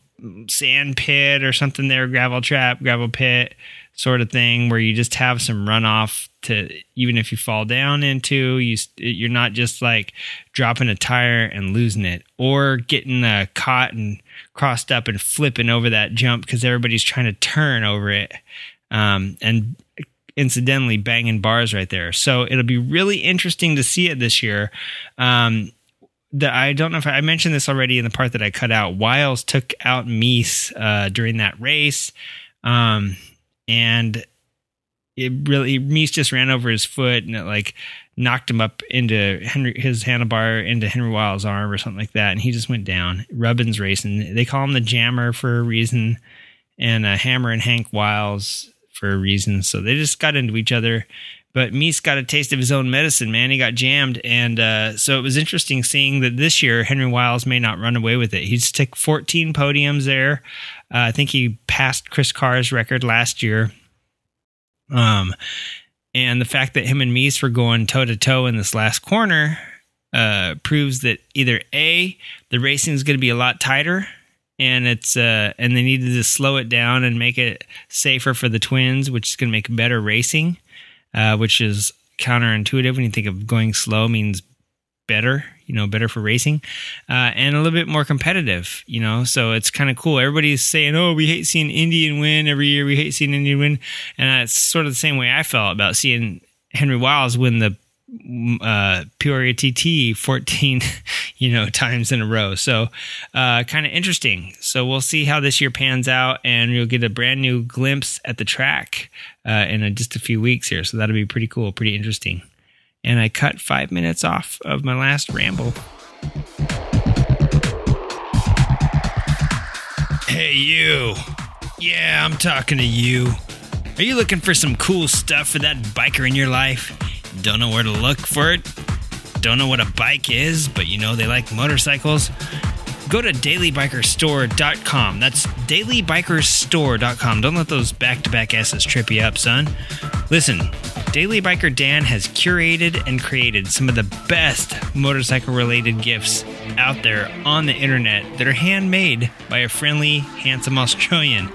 sand pit or something there, gravel trap, gravel pit sort of thing, where you just have some runoff to, even if you fall down into, you, you're not just like dropping a tire and losing it, or getting uh, caught and crossed up and flipping over that jump because everybody's trying to turn over it, um, and incidentally banging bars right there. So it'll be really interesting to see it this year. Um, The, I don't know if I, I mentioned this already in the part that I cut out. Wiles took out Mees uh, during that race, um, and it really Mees just ran over his foot, and it like knocked him up into Henry, his handlebar into Henry Wiles' arm or something like that, and he just went down. Rubbin's racing. They call him the Jammer for a reason, and uh, Hammer and Hank Wiles for a reason. So they just got into each other. But Mees got a taste of his own medicine, man. He got jammed. And uh, so it was interesting seeing that this year, Henry Wiles may not run away with it. He's took fourteen podiums there. Uh, I think he passed Chris Carr's record last year. Um, and the fact that him and Mees were going toe-to-toe in this last corner uh, proves that either A, the racing is going to be a lot tighter, and it's uh, and they needed to slow it down and make it safer for the twins, which is going to make better racing, uh, which is counterintuitive when you think of going slow means better, you know, better for racing, uh, and a little bit more competitive, you know, so it's kind of cool. Everybody's saying, oh, we hate seeing Indian win every year. We hate seeing Indian win. And it's sort of the same way I felt about seeing Henry Wiles win the uh, Peoria T T fourteen, you know, times in a row. So uh, kind of interesting. So we'll see how this year pans out, and you'll get a brand new glimpse at the track uh, in a, just a few weeks here. So that'll be pretty cool. Pretty interesting. And I cut five minutes off of my last ramble. Hey, you. Yeah, I'm talking to you. Are you looking for some cool stuff for that biker in your life? Don't know where to look for it? Don't know what a bike is, but you know they like motorcycles? Go to daily biker store dot com. That's daily biker store dot com. Don't let those back-to-back S's trip you up, son. Listen, Daily Biker Dan has curated and created some of the best motorcycle-related gifts out there on the internet that are handmade by a friendly, handsome Australian.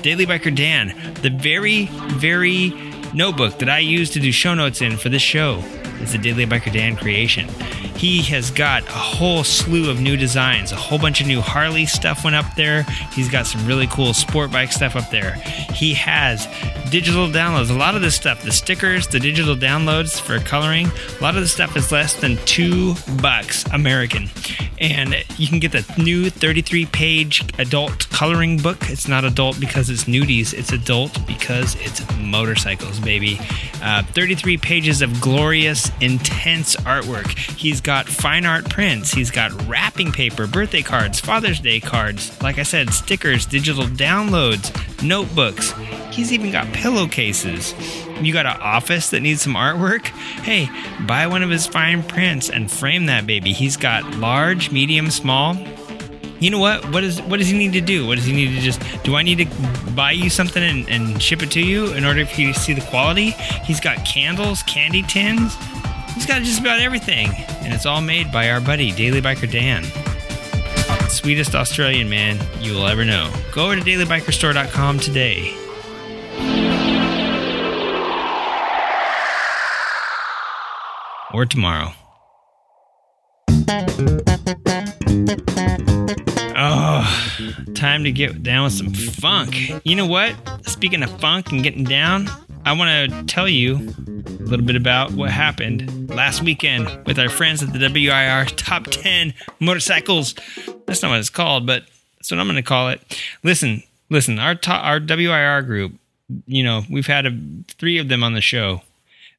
Daily Biker Dan, the very, very notebook that I use to do show notes in for this show, is the Daily Biker Dan creation. He has got a whole slew of new designs. A whole bunch of new Harley stuff went up there. He's got some really cool sport bike stuff up there. He has digital downloads. A lot of this stuff, the stickers, the digital downloads for coloring, a lot of this stuff is less than two bucks American. And you can get the new thirty-three page adult coloring book. It's not adult because it's nudies. It's adult because it's motorcycles, baby. Uh, thirty-three pages of glorious, intense artwork. He's got fine art prints. He's got wrapping paper, birthday cards, Father's Day cards. Like I said, stickers, digital downloads, notebooks. He's even got pillowcases. You got an office that needs some artwork? Hey, buy one of his fine prints and frame that baby. He's got large, medium, small. You know what? What is what does he need to do? What does he need to just... Do I need to buy you something and, and ship it to you in order for you to see the quality? He's got candles, candy tins. He's got just about everything. And it's all made by our buddy, Daily Biker Dan. Sweetest Australian man you will ever know. Go over to daily biker store dot com today. Or tomorrow. Oh, time to get down with some funk. You know what? Speaking of funk and getting down, I want to tell you a little bit about what happened last weekend with our friends at the W I R Top ten Motorcycles. That's not what it's called, but that's what I'm going to call it. Listen, listen, our, to- our W I R group, you know, we've had a, three of them on the show.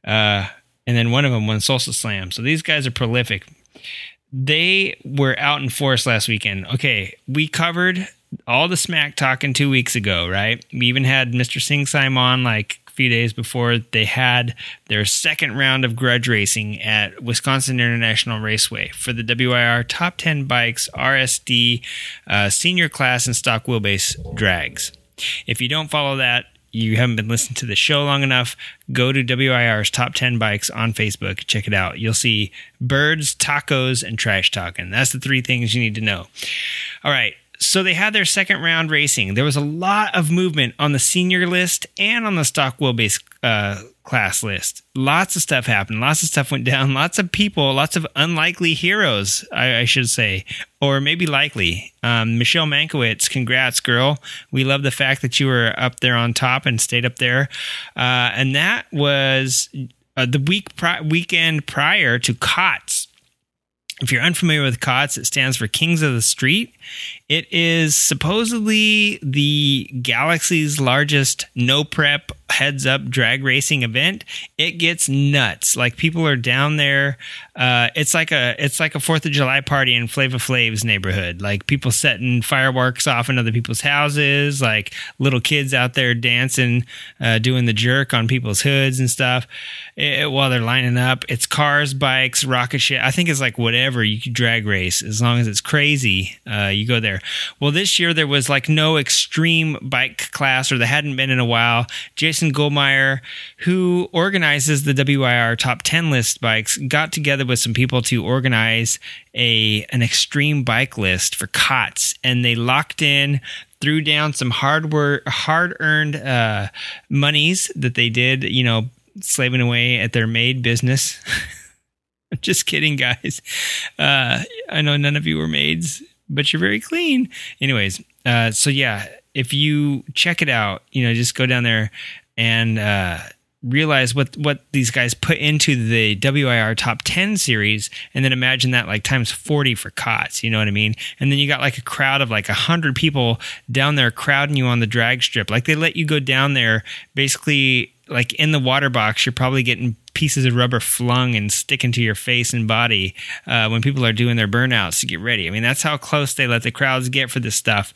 Uh... And then one of them won Salsa Slam. So these guys are prolific. They were out in force last weekend. Okay, we covered all the smack talking two weeks ago, right? We even had Mister Sing Sime on like a few days before. They had their second round of grudge racing at Wisconsin International Raceway for the W I R Top ten Bikes, R S D, uh, Senior Class, and Stock Wheelbase Drags. If you don't follow that, you haven't been listening to the show long enough, go to W I R's Top ten Bikes on Facebook. Check it out. You'll see birds, tacos, and trash talking. That's the three things you need to know. All right. So they had their second round racing. There was a lot of movement on the senior list and on the stock wheelbase uh, class list. Lots of stuff happened. Lots of stuff went down. Lots of people. Lots of unlikely heroes, I, I should say, or maybe likely. Um, Michelle Mankiewicz, congrats, girl. We love the fact that you were up there on top and stayed up there. Uh, and that was uh, the week pri- weekend prior to C O T S. If you're unfamiliar with C O T S, it stands for Kings of the Street. It is supposedly the galaxy's largest no-prep, heads-up drag racing event. It gets nuts. Like, people are down there. Uh, it's like a it's like a Fourth of July party in Flava Flav's neighborhood. Like, people setting fireworks off in other people's houses. Like, little kids out there dancing, uh, doing the jerk on people's hoods and stuff it, while they're lining up. It's cars, bikes, rocket shit. I think it's like whatever you could drag race, as long as it's crazy. Uh, you go there. Well, this year there was like no extreme bike class, or there hadn't been in a while. Jason Jason Goldmeier, who organizes the W I R Top ten List Bikes, got together with some people to organize a an extreme bike list for C O T S, and they locked in, threw down some hard work, hard-earned uh, monies that they did, you know, slaving away at their maid business. I'm just kidding, guys. Uh, I know none of you were maids, but you're very clean. Anyways, uh, so yeah, if you check it out, you know, just go down there and uh, realize what, what these guys put into the W I R Top ten series, and then imagine that like times forty for C O T S, you know what I mean? And then you got like a crowd of like one hundred people down there crowding you on the drag strip. Like they let you go down there basically like in the water box. You're probably getting pieces of rubber flung and sticking to your face and body uh, when people are doing their burnouts to get ready. I mean, that's how close they let the crowds get for this stuff.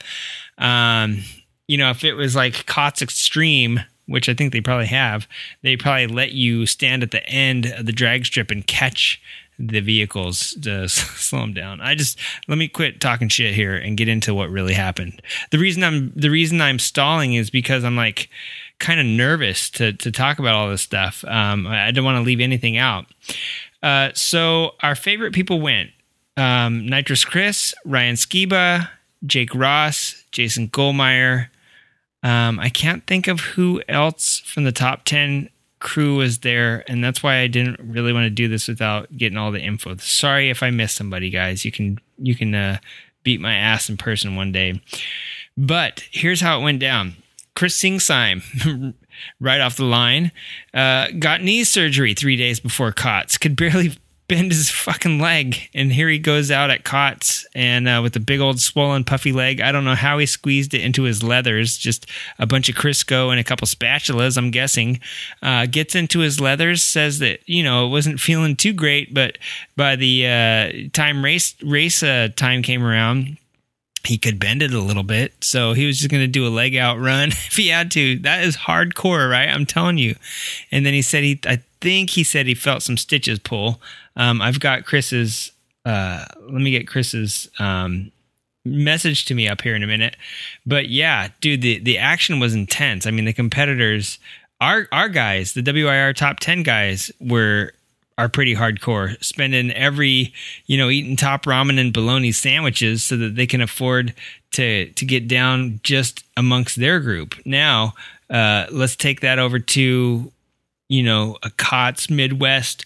Um, you know, if it was like C O T S Extreme, which I think they probably have, they probably let you stand at the end of the drag strip and catch the vehicles to slow them down. I just, let me quit talking shit here and get into what really happened. The reason I'm, the reason I'm stalling is because I'm like kind of nervous to, to talk about all this stuff. Um, I don't want to leave anything out. Uh, so our favorite people went, um, Nitrous Chris, Ryan Skiba, Jake Ross, Jason Goldmeier. Um, I can't think of who else from the top ten crew was there, and that's why I didn't really want to do this without getting all the info. Sorry if I missed somebody, guys. You can you can uh, beat my ass in person one day. But here's how it went down. Chris Singsime, right off the line, uh, got knee surgery three days before C O T S. Could barely bend his fucking leg, and here he goes out at C O T S and uh, with a big old swollen puffy leg. I don't know how he squeezed it into his leathers, just a bunch of Crisco and a couple spatulas, I'm guessing. Uh, gets into his leathers, says that, you know, it wasn't feeling too great, but by the uh, time race race uh, time came around, he could bend it a little bit, so he was just going to do a leg out run if he had to. That is hardcore, right? I'm telling you. And then he said he, I think he said he felt some stitches pull. Um, I've got Chris's, uh, let me get Chris's um, message to me up here in a minute. But yeah, dude, the, the action was intense. I mean, the competitors, our our guys, the W I R Top ten guys were are pretty hardcore, spending every, you know, eating top ramen and bologna sandwiches so that they can afford to to get down just amongst their group. Now, uh, let's take that over to, you know, a C O T S Midwest,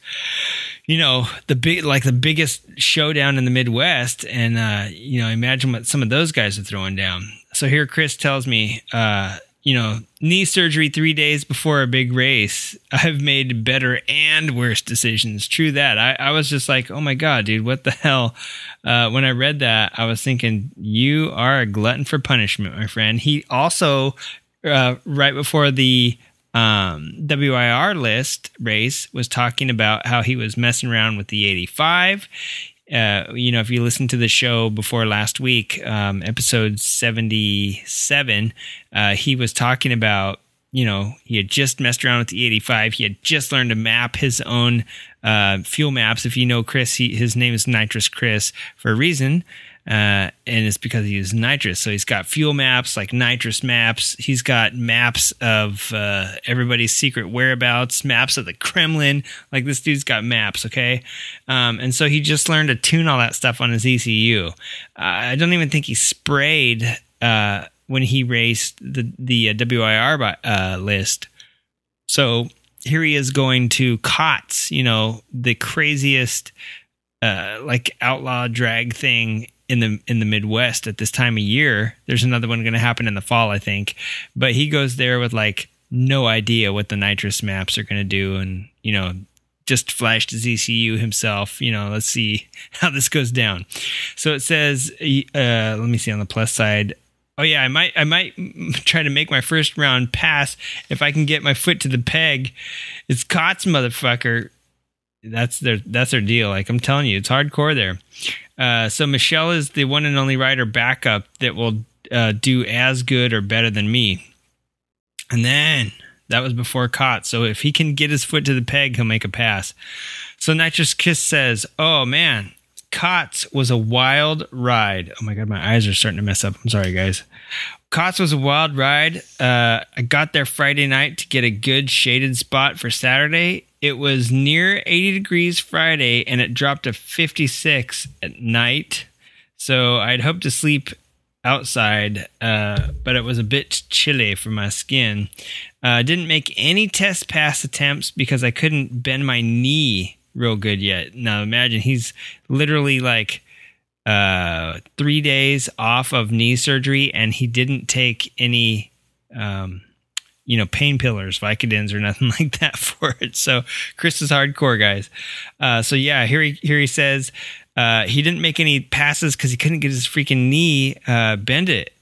you know, the big, like the biggest showdown in the Midwest. And, uh, you know, imagine what some of those guys are throwing down. So here Chris tells me, uh, you know, knee surgery three days before a big race. I've made better and worse decisions. True that. I, I was just like, oh my God, dude, what the hell? Uh, when I read that, I was thinking, you are a glutton for punishment, my friend. He also, uh, right before the um, W I R list race, was talking about how he was messing around with the eighty-five. Uh, you know, if you listen to the show before last week, um, episode seventy-seven, uh, he was talking about, you know, he had just messed around with the eighty-five. He had just learned to map his own uh, fuel maps. If you know Chris, he, his name is Nitrous Chris for a reason. Uh, and it's because he uses nitrous. So he's got fuel maps, like nitrous maps. He's got maps of uh, everybody's secret whereabouts, maps of the Kremlin. Like this dude's got maps, okay? Um, and so he just learned to tune all that stuff on his E C U. Uh, I don't even think he sprayed uh, when he raced the, the uh, W I R by, uh, list. So here he is going to C O T S, you know, the craziest uh, like outlaw drag thing in the in the Midwest at this time of year. There's another one going to happen in the fall, I think. But he goes there with like no idea what the nitrous maps are going to do, and, you know, just flashed his E C U himself. You know, let's see how this goes down. So it says, uh, let me see on the plus side. Oh yeah, I might I might try to make my first round pass if I can get my foot to the peg. It's C O T S, motherfucker. That's their that's their deal. Like I'm telling you, it's hardcore there. Uh, so Michelle is the one and only rider backup that will uh, do as good or better than me. And then that was before C O T S. So if he can get his foot to the peg, he'll make a pass. So Nitrous Kiss says, "Oh man, C O T S was a wild ride." Oh my God, my eyes are starting to mess up. I'm sorry, guys. C O T S was a wild ride. Uh, I got there Friday night to get a good shaded spot for Saturday. It was near eighty degrees Friday, and it dropped to fifty-six at night. So I'd hoped to sleep outside, uh, but it was a bit chilly for my skin. I uh, didn't make any test pass attempts because I couldn't bend my knee real good yet. Now imagine he's literally like... Uh, three days off of knee surgery, and he didn't take any, um, you know, pain pillars, Vicodins, or nothing like that for it. So Chris is hardcore, guys. Uh, so yeah, here he here he says uh, he didn't make any passes because he couldn't get his freaking knee uh, bend it.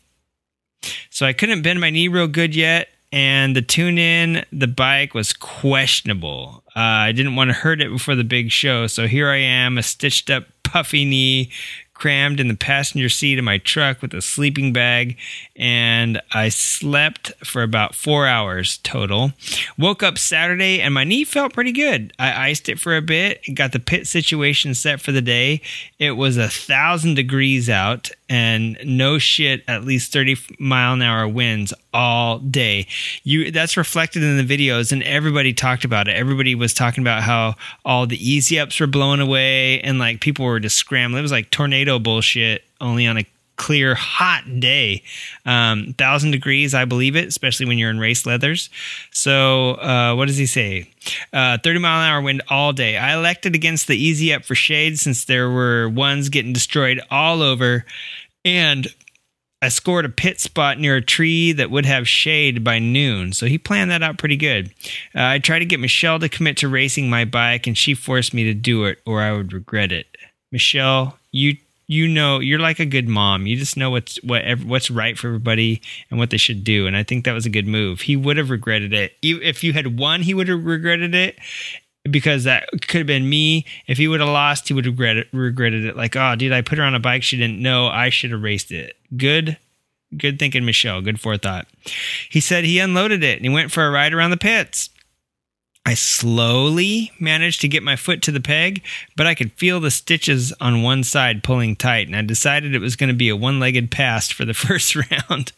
So I couldn't bend my knee real good yet, and the tune in the bike was questionable. Uh, I didn't want to hurt it before the big show, so here I am, a stitched up, puffy knee, crammed in the passenger seat of my truck with a sleeping bag, and I slept for about four hours total. Woke up Saturday, and my knee felt pretty good. I iced it for a bit, got the pit situation set for the day. It was a thousand degrees out, and no shit, at least thirty mile an hour winds all day. You that's reflected in the videos, and everybody talked about it. Everybody was talking about how all the easy ups were blown away, and like people were just scrambling. It was like tornado bullshit, only on a clear hot day. Um thousand degrees, I believe it, especially when you're in race leathers. So uh what does he say? Uh thirty mile an hour wind all day. I elected against the easy up for shade since there were ones getting destroyed all over, and I scored a pit spot near a tree that would have shade by noon. So he planned that out pretty good. Uh, I tried to get Michelle to commit to racing my bike, and she forced me to do it or I would regret it. Michelle, you You know, you're like a good mom. You just know what's what what's right for everybody and what they should do. And I think that was a good move. He would have regretted it. If you had won, he would have regretted it, because that could have been me. If he would have lost, he would have regret it, regretted it. Like, oh, dude, I put her on a bike she didn't know. I should have raced it. Good. Good thinking, Michelle. Good forethought. He said he unloaded it and he went for a ride around the pits. I slowly managed to get my foot to the peg, but I could feel the stitches on one side pulling tight, and I decided it was going to be a one-legged pass for the first round.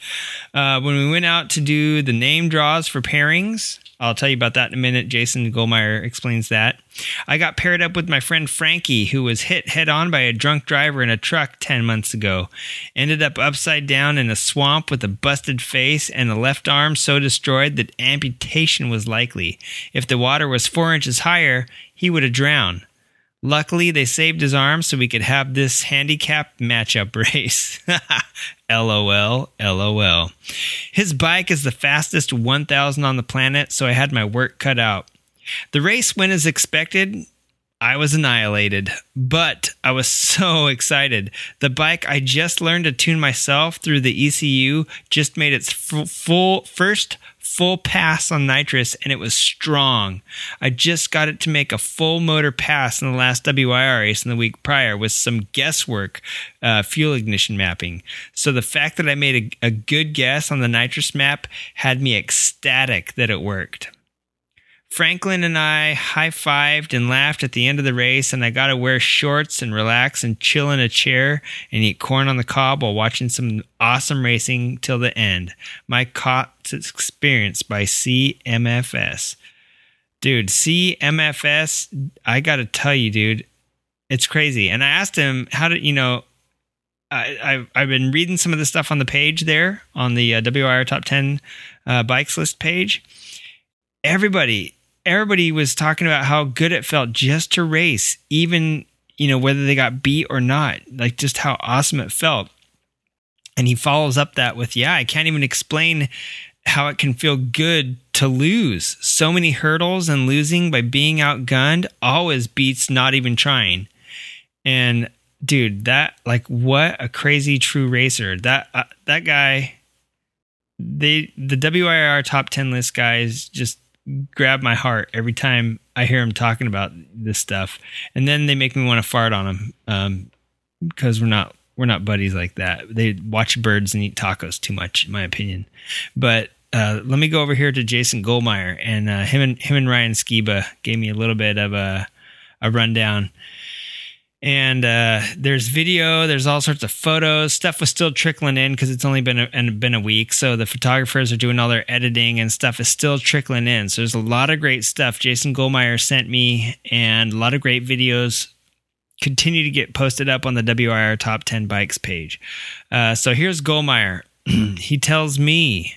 Uh, when we went out to do the name draws for pairings, I'll tell you about that in a minute. Jason Goldmeier explains that. I got paired up with my friend Frankie, who was hit head-on by a drunk driver in a truck ten months ago. Ended up upside down in a swamp with a busted face and a left arm so destroyed that amputation was likely. If the water was four inches higher, he would have drowned. Luckily, they saved his arm so we could have this handicap matchup race. LOL, LOL. His bike is the fastest one thousand on the planet, so I had my work cut out. The race went as expected. I was annihilated, but I was so excited. The bike I just learned to tune myself through the E C U just made its f- full first full pass on nitrous, and it was strong. I just got it to make a full motor pass in the last W I R race in the week prior with some guesswork, uh, fuel ignition mapping. So the fact that I made a, a good guess on the nitrous map had me ecstatic that it worked. Franklin and I high-fived and laughed at the end of the race, and I got to wear shorts and relax and chill in a chair and eat corn on the cob while watching some awesome racing till the end. My C O T S experience by C M F S. Dude, C M F S, I got to tell you, dude, it's crazy. And I asked him, how did, you know, I, I've, I've been reading some of the stuff on the page there, on the uh, W I R Top ten uh, Bikes List page. Everybody... Everybody was talking about how good it felt just to race, even, you know, whether they got beat or not, like just how awesome it felt. And he follows up that with, yeah, I can't even explain how it can feel good to lose. So many hurdles, and losing by being outgunned always beats not even trying. And dude, that, like, what a crazy true racer. That, uh, that guy, they, the W I R Top ten List guys just grab my heart every time I hear him talking about this stuff, and then they make me want to fart on him, um, because we're not we're not buddies like that. They watch birds and eat tacos too much, in my opinion. But uh, let me go over here to Jason Goldmeier, and uh, him and him and Ryan Skiba gave me a little bit of a a rundown. And uh, there's video, there's all sorts of photos. Stuff was still trickling in because it's only been a, been a week. So the photographers are doing all their editing and stuff is still trickling in. So there's a lot of great stuff Jason Goldmeier sent me, and a lot of great videos continue to get posted up on the W I R Top ten Bikes page. Uh, so here's Goldmeier. He tells me,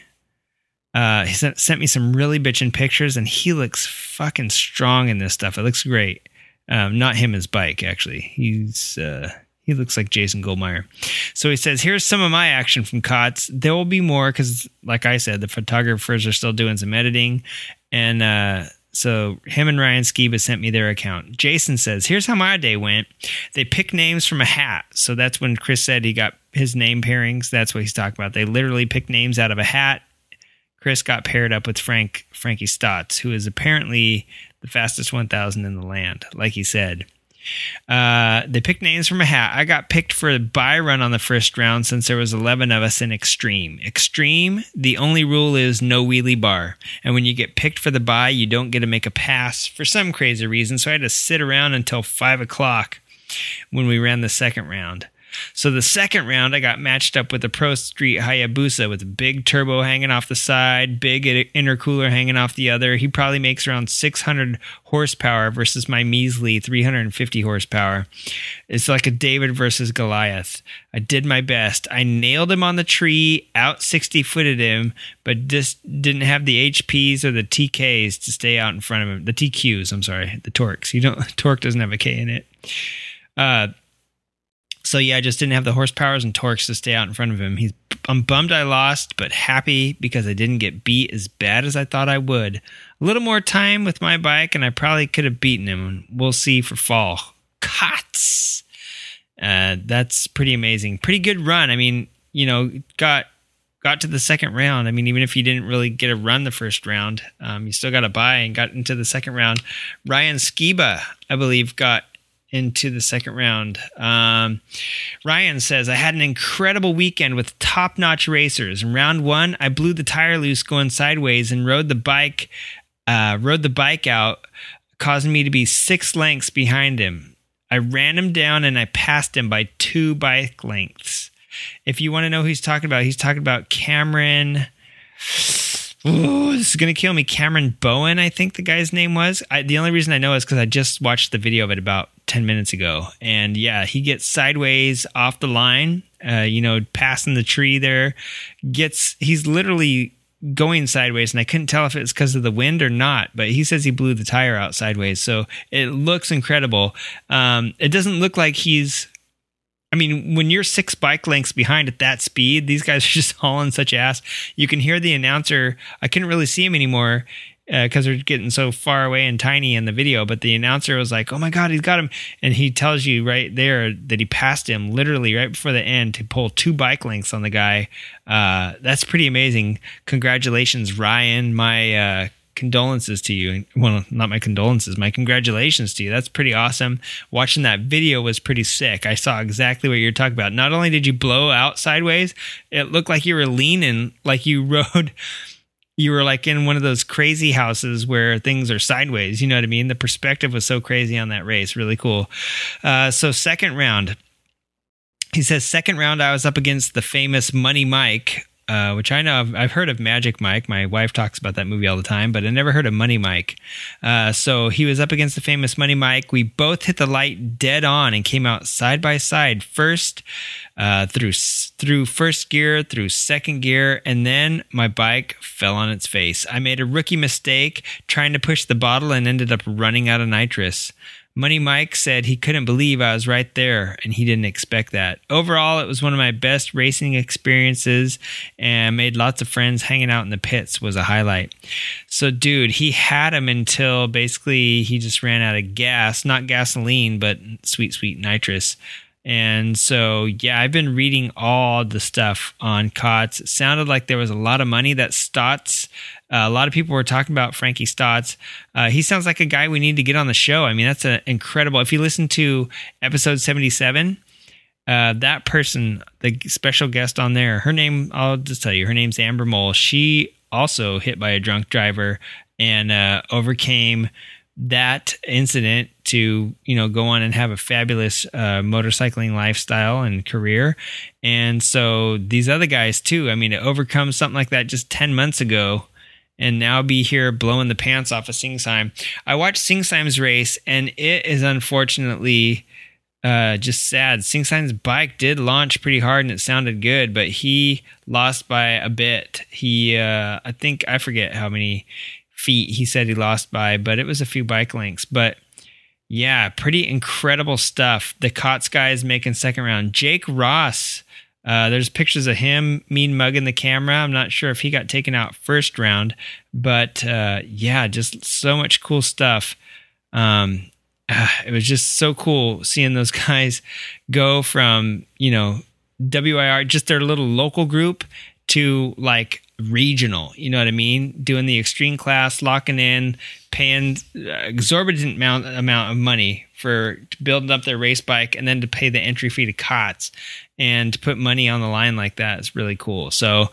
uh, he sent, sent me some really bitchin' pictures, and he looks fucking strong in this stuff. It looks great. Um, not him, his bike, actually. He's uh, he looks like Jason Goldmeier. So he says, here's some of my action from C O T S. There will be more because, like I said, the photographers are still doing some editing. And uh, so him and Ryan Skiba sent me their account. Jason says, here's how my day went. They pick names from a hat. So that's when Chris said he got his name pairings. That's what he's talking about. They literally pick names out of a hat. Chris got paired up with Frank Frankie Stotts, who is apparently the fastest one thousand in the land, like he said. Uh, they picked names from a hat. I got picked for a buy run on the first round since there was eleven of us in Extreme. Extreme, the only rule is no wheelie bar. And when you get picked for the buy, you don't get to make a pass for some crazy reason. So I had to sit around until five o'clock when we ran the second round. So the second round, I got matched up with a Pro Street Hayabusa with a big turbo hanging off the side, big intercooler hanging off the other. He probably makes around six hundred horsepower versus my measly three hundred fifty horsepower. It's like a David versus Goliath. I did my best. I nailed him on the tree, out sixty-footed him, but just didn't have the H Ps or the T Ks to stay out in front of him. The T Qs, I'm sorry, the Torques. You don't, Torque doesn't have a K in it. Uh, So, yeah, I just didn't have the horsepowers and torques to stay out in front of him. He's, I'm bummed I lost, but happy because I didn't get beat as bad as I thought I would. A little more time with my bike, and I probably could have beaten him. We'll see for fall. C O T S! Uh, that's pretty amazing. Pretty good run. I mean, you know, got got to the second round. I mean, even if you didn't really get a run the first round, um, you still got a bye and got into the second round. Ryan Skiba, I believe, got into the second round. Um, Ryan says, I had an incredible weekend with top-notch racers. In round one, I blew the tire loose going sideways and rode the bike, uh, rode the bike out, causing me to be six lengths behind him. I ran him down and I passed him by two bike lengths. If you want to know who he's talking about, he's talking about Cameron... Ooh, this is going to kill me. Cameron Bowen, I think the guy's name was. I, the only reason I know is because I just watched the video of it about ten minutes ago. And yeah, he gets sideways off the line, uh, you know, passing the tree there. Gets, he's literally going sideways. And I couldn't tell if it's because of the wind or not, but he says he blew the tire out sideways. So it looks incredible. Um, it doesn't look like he's... I mean, when you're six bike lengths behind at that speed, these guys are just hauling such ass. You can hear the announcer. I couldn't really see him anymore because uh, they're getting so far away and tiny in the video. But the announcer was like, oh, my God, he's got him. And he tells you right there that he passed him literally right before the end to pull two bike lengths on the guy. Uh, that's pretty amazing. Congratulations, Ryan. My uh condolences to you. Well, not my condolences, my congratulations to you. That's pretty awesome. Watching that video was pretty sick. I saw exactly what you're talking about. Not only did you blow out sideways, it looked like you were leaning, like you rode, you were like in one of those crazy houses where things are sideways. You know what I mean? The perspective was so crazy on that race. Really cool. Uh, so second round, he says, second round, I was up against the famous Money Mike, Uh, which I know I've, I've heard of Magic Mike. My wife talks about that movie all the time, but I never heard of Money Mike. Uh, so he was up against the famous Money Mike. We both hit the light dead on and came out side by side first uh, through through first gear, through second gear, and then my bike fell on its face. I made a rookie mistake trying to push the bottle and ended up running out of nitrous. Money Mike said he couldn't believe I was right there, and he didn't expect that. Overall, it was one of my best racing experiences, and made lots of friends. Hanging out in the pits was a highlight. So, dude, he had him until basically he just ran out of gas. Not gasoline, but sweet, sweet nitrous. And so, yeah, I've been reading all the stuff on C O T S. It sounded like there was a lot of money. That Stotts, uh, a lot of people were talking about Frankie Stotts. Uh, he sounds like a guy we need to get on the show. I mean, that's an incredible. If you listen to episode seventy-seven, uh, that person, the special guest on there, her name, I'll just tell you, her name's Amber Mole. She also hit by a drunk driver and uh, overcame that incident to, you know, go on and have a fabulous uh, motorcycling lifestyle and career. And so these other guys too, I mean, to overcome something like that just ten months ago and now be here blowing the pants off of Singsheim. I watched Singsheim's race, and it is unfortunately uh, just sad. Singsheim's bike did launch pretty hard and it sounded good, but he lost by a bit. He, uh, I think, I forget how many feet he said he lost by, but it was a few bike lengths. But yeah, pretty incredible stuff. The C O T S guys making second round. Jake Ross, uh there's pictures of him mean mugging the camera. I'm not sure if he got taken out first round, but uh yeah, just so much cool stuff. Um uh, it was just so cool seeing those guys go from, you know, W I R, just their little local group, to like regional, you know what I mean? Doing the extreme class, locking in, paying exorbitant amount, amount of money for building up their race bike, and then to pay the entry fee to C O T S and to put money on the line like that is really cool. So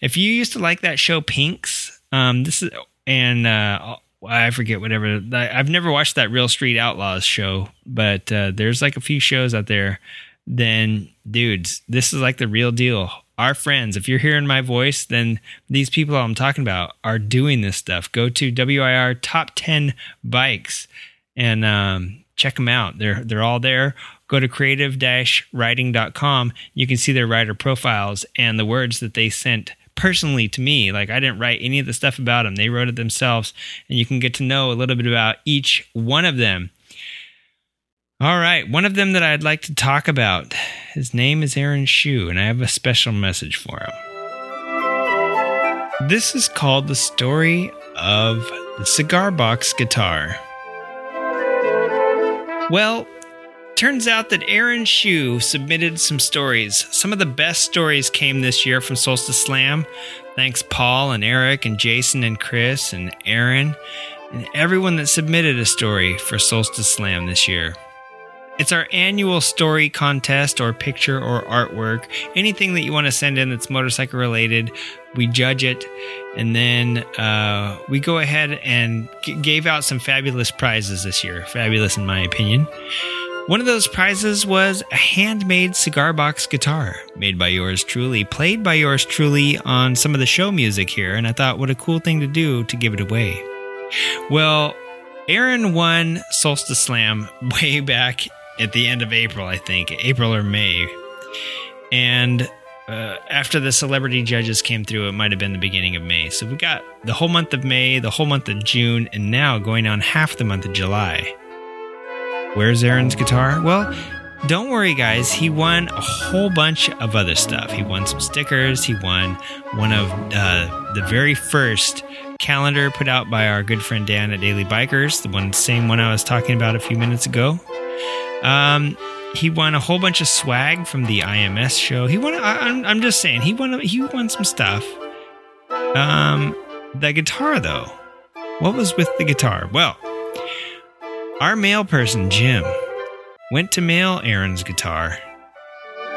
if you used to like that show Pinks, um, this is, and uh, I forget whatever, I've never watched that Real Street Outlaws show, but uh, there's like a few shows out there, then dudes, this is like the real deal. Our friends, if you're hearing my voice, then these people I'm talking about are doing this stuff. Go to W I R Top ten Bikes and um, check them out. They're they're all there. Go to creative dash riding dot com. You can see their rider profiles and the words that they sent personally to me. Like, I didn't write any of the stuff about them. They wrote it themselves, and you can get to know a little bit about each one of them. All right, one of them that I'd like to talk about, his name is Aaron Shue, and I have a special message for him. This is called The Story of the Cigar Box Guitar. Well, turns out that Aaron Shue submitted some stories. Some of the best stories came this year from Solstice Slam. Thanks Paul and Eric and Jason and Chris and Aaron and everyone that submitted a story for Solstice Slam this year. It's our annual story contest, or picture or artwork. Anything that you want to send in that's motorcycle related, we judge it. And then uh, we go ahead and g- gave out some fabulous prizes this year. Fabulous in my opinion. One of those prizes was a handmade cigar box guitar made by yours truly, played by yours truly on some of the show music here. And I thought, what a cool thing to do to give it away. Well, Aaron won Solstice Slam way back at the end of April, I think, April or May. And uh, after the celebrity judges came through, it might have been the beginning of May. So we got the whole month of May, the whole month of June, and now going on half the month of July. Where's Aaron's guitar? Well, don't worry, guys. He won a whole bunch of other stuff. He won some stickers. He won one of uh, the very first calendar put out by our good friend Dan at Daily Bikers, the one same one I was talking about a few minutes ago. Um, he won a whole bunch of swag from the I M S show. He won. I, I'm, I'm just saying, he won. He won some stuff. Um, the guitar, though. What was with the guitar? Well, our mail person Jim went to mail Aaron's guitar.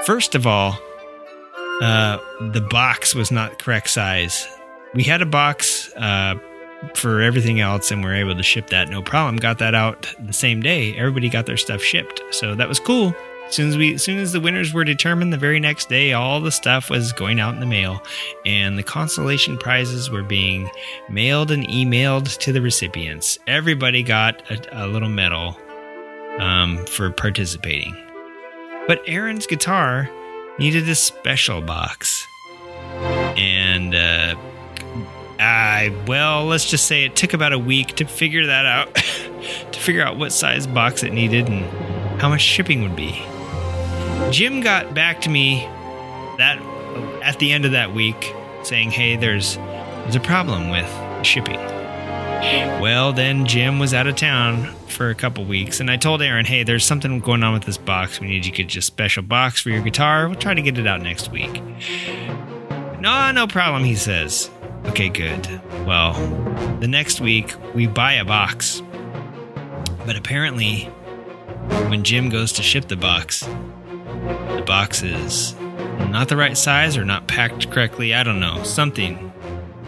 First of all, uh, the box was not the correct size. We had a box uh, for everything else, and we were able to ship that no problem. Got that out the same day. Everybody got their stuff shipped, so that was cool. As soon as we, as soon as the winners were determined, the very next day, all the stuff was going out in the mail, and the consolation prizes were being mailed and emailed to the recipients. Everybody got a, a little medal um, for participating, but Aaron's guitar needed a special box, and. Uh, I, well, let's just say it took about a week to figure that out, to figure out what size box it needed and how much shipping would be. Jim got back to me that at the end of that week saying, hey, there's, there's a problem with shipping. Well, then Jim was out of town for a couple weeks, and I told Aaron, hey, there's something going on with this box. We need you to get you a special box for your guitar. We'll try to get it out next week. No, no problem, he says. Okay, good. Well, the next week we buy a box. But apparently, when Jim goes to ship the box, the box is not the right size or not packed correctly. I don't know. Something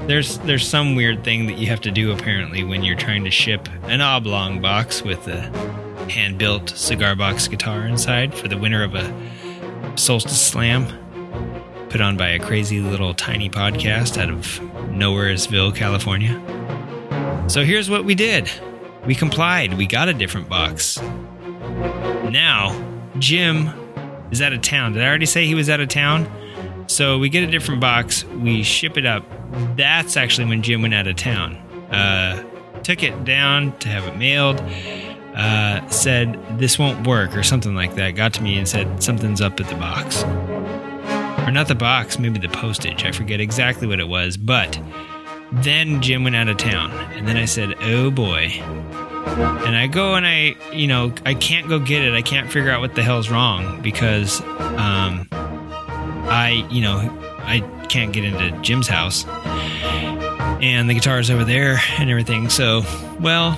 There's there's some weird thing that you have to do apparently when you're trying to ship an oblong box with a hand-built cigar box guitar inside for the winner of a Solstice Slam put on by a crazy little tiny podcast out of Nowheresville, California. So here's what we did. We complied. We got a different box. Now, Jim is out of town. Did I already say he was out of town? So we get a different box. We ship it up. That's actually when Jim went out of town. Uh, took it down to have it mailed. Uh, said, this won't work or something like that. Got to me and said, something's up at the box. Or not the box, maybe the postage. I forget exactly what it was. But then Jim went out of town. And then I said, oh boy. And I go and I, you know, I can't go get it. I can't figure out what the hell's wrong because um, I, you know, I can't get into Jim's house and the guitar's over there and everything. So, well,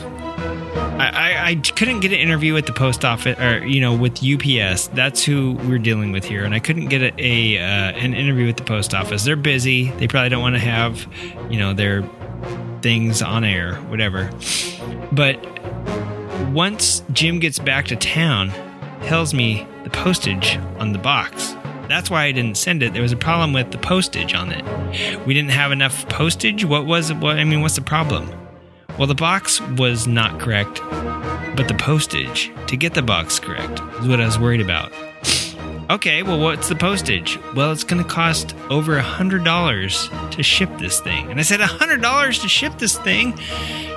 I, I, I couldn't get an interview with the post office or, you know, with U P S. That's who we're dealing with here. And I couldn't get a, a uh, an interview with the post office. They're busy. They probably don't want to have, you know, their things on air, whatever. But once Jim gets back to town, tells me the postage on the box. That's why I didn't send it. There was a problem with the postage on it. We didn't have enough postage. What was it? What, I mean, what's the problem? Well, the box was not correct, but the postage to get the box correct is what I was worried about. Okay, well, what's the postage? Well, it's going to cost over one hundred dollars to ship this thing. And I said, one hundred dollars to ship this thing?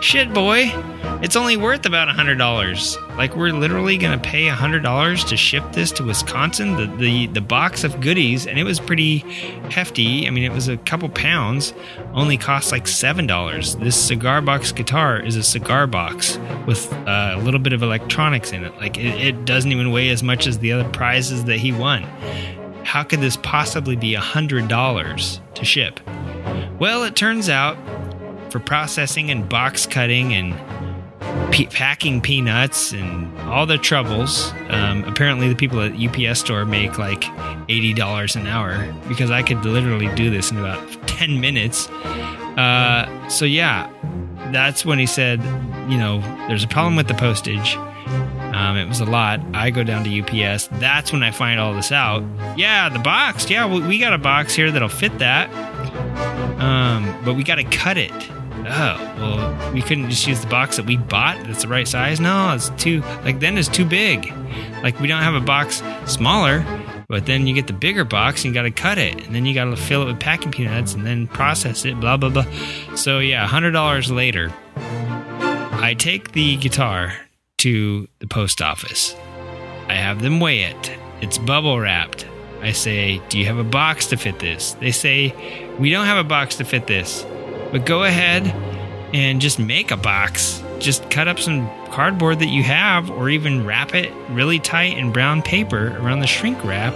Shit, boy. It's only worth about one hundred dollars. Like, we're literally going to pay one hundred dollars to ship this to Wisconsin, the, the, the box of goodies. And it was pretty hefty. I mean, it was a couple pounds. Only cost like seven dollars. This cigar box guitar is a cigar box with uh, a little bit of electronics in it. Like, it, it doesn't even weigh as much as the other prizes that he won. How could this possibly be one hundred dollars to ship? Well, it turns out for processing and box cutting and P- packing peanuts and all the troubles. Um, apparently, the people at U P S store make like eighty dollars an hour because I could literally do this in about ten minutes. Uh, so, yeah, that's when he said, you know, there's a problem with the postage. Um, it was a lot. I go down to U P S. That's when I find all this out. Yeah, the box. Yeah, we, we got a box here that'll fit that. Um, but we got to cut it. Oh, well, we couldn't just use the box that we bought that's the right size? No, it's too, like, then it's too big. Like, we don't have a box smaller, but then you get the bigger box and you got to cut it. And then you got to fill it with packing peanuts and then process it, blah, blah, blah. So, yeah, one hundred dollars later, I take the guitar to the post office. I have them weigh it. It's bubble wrapped. I say, do you have a box to fit this? They say, we don't have a box to fit this. But go ahead and just make a box. Just cut up some cardboard that you have or even wrap it really tight in brown paper around the shrink wrap.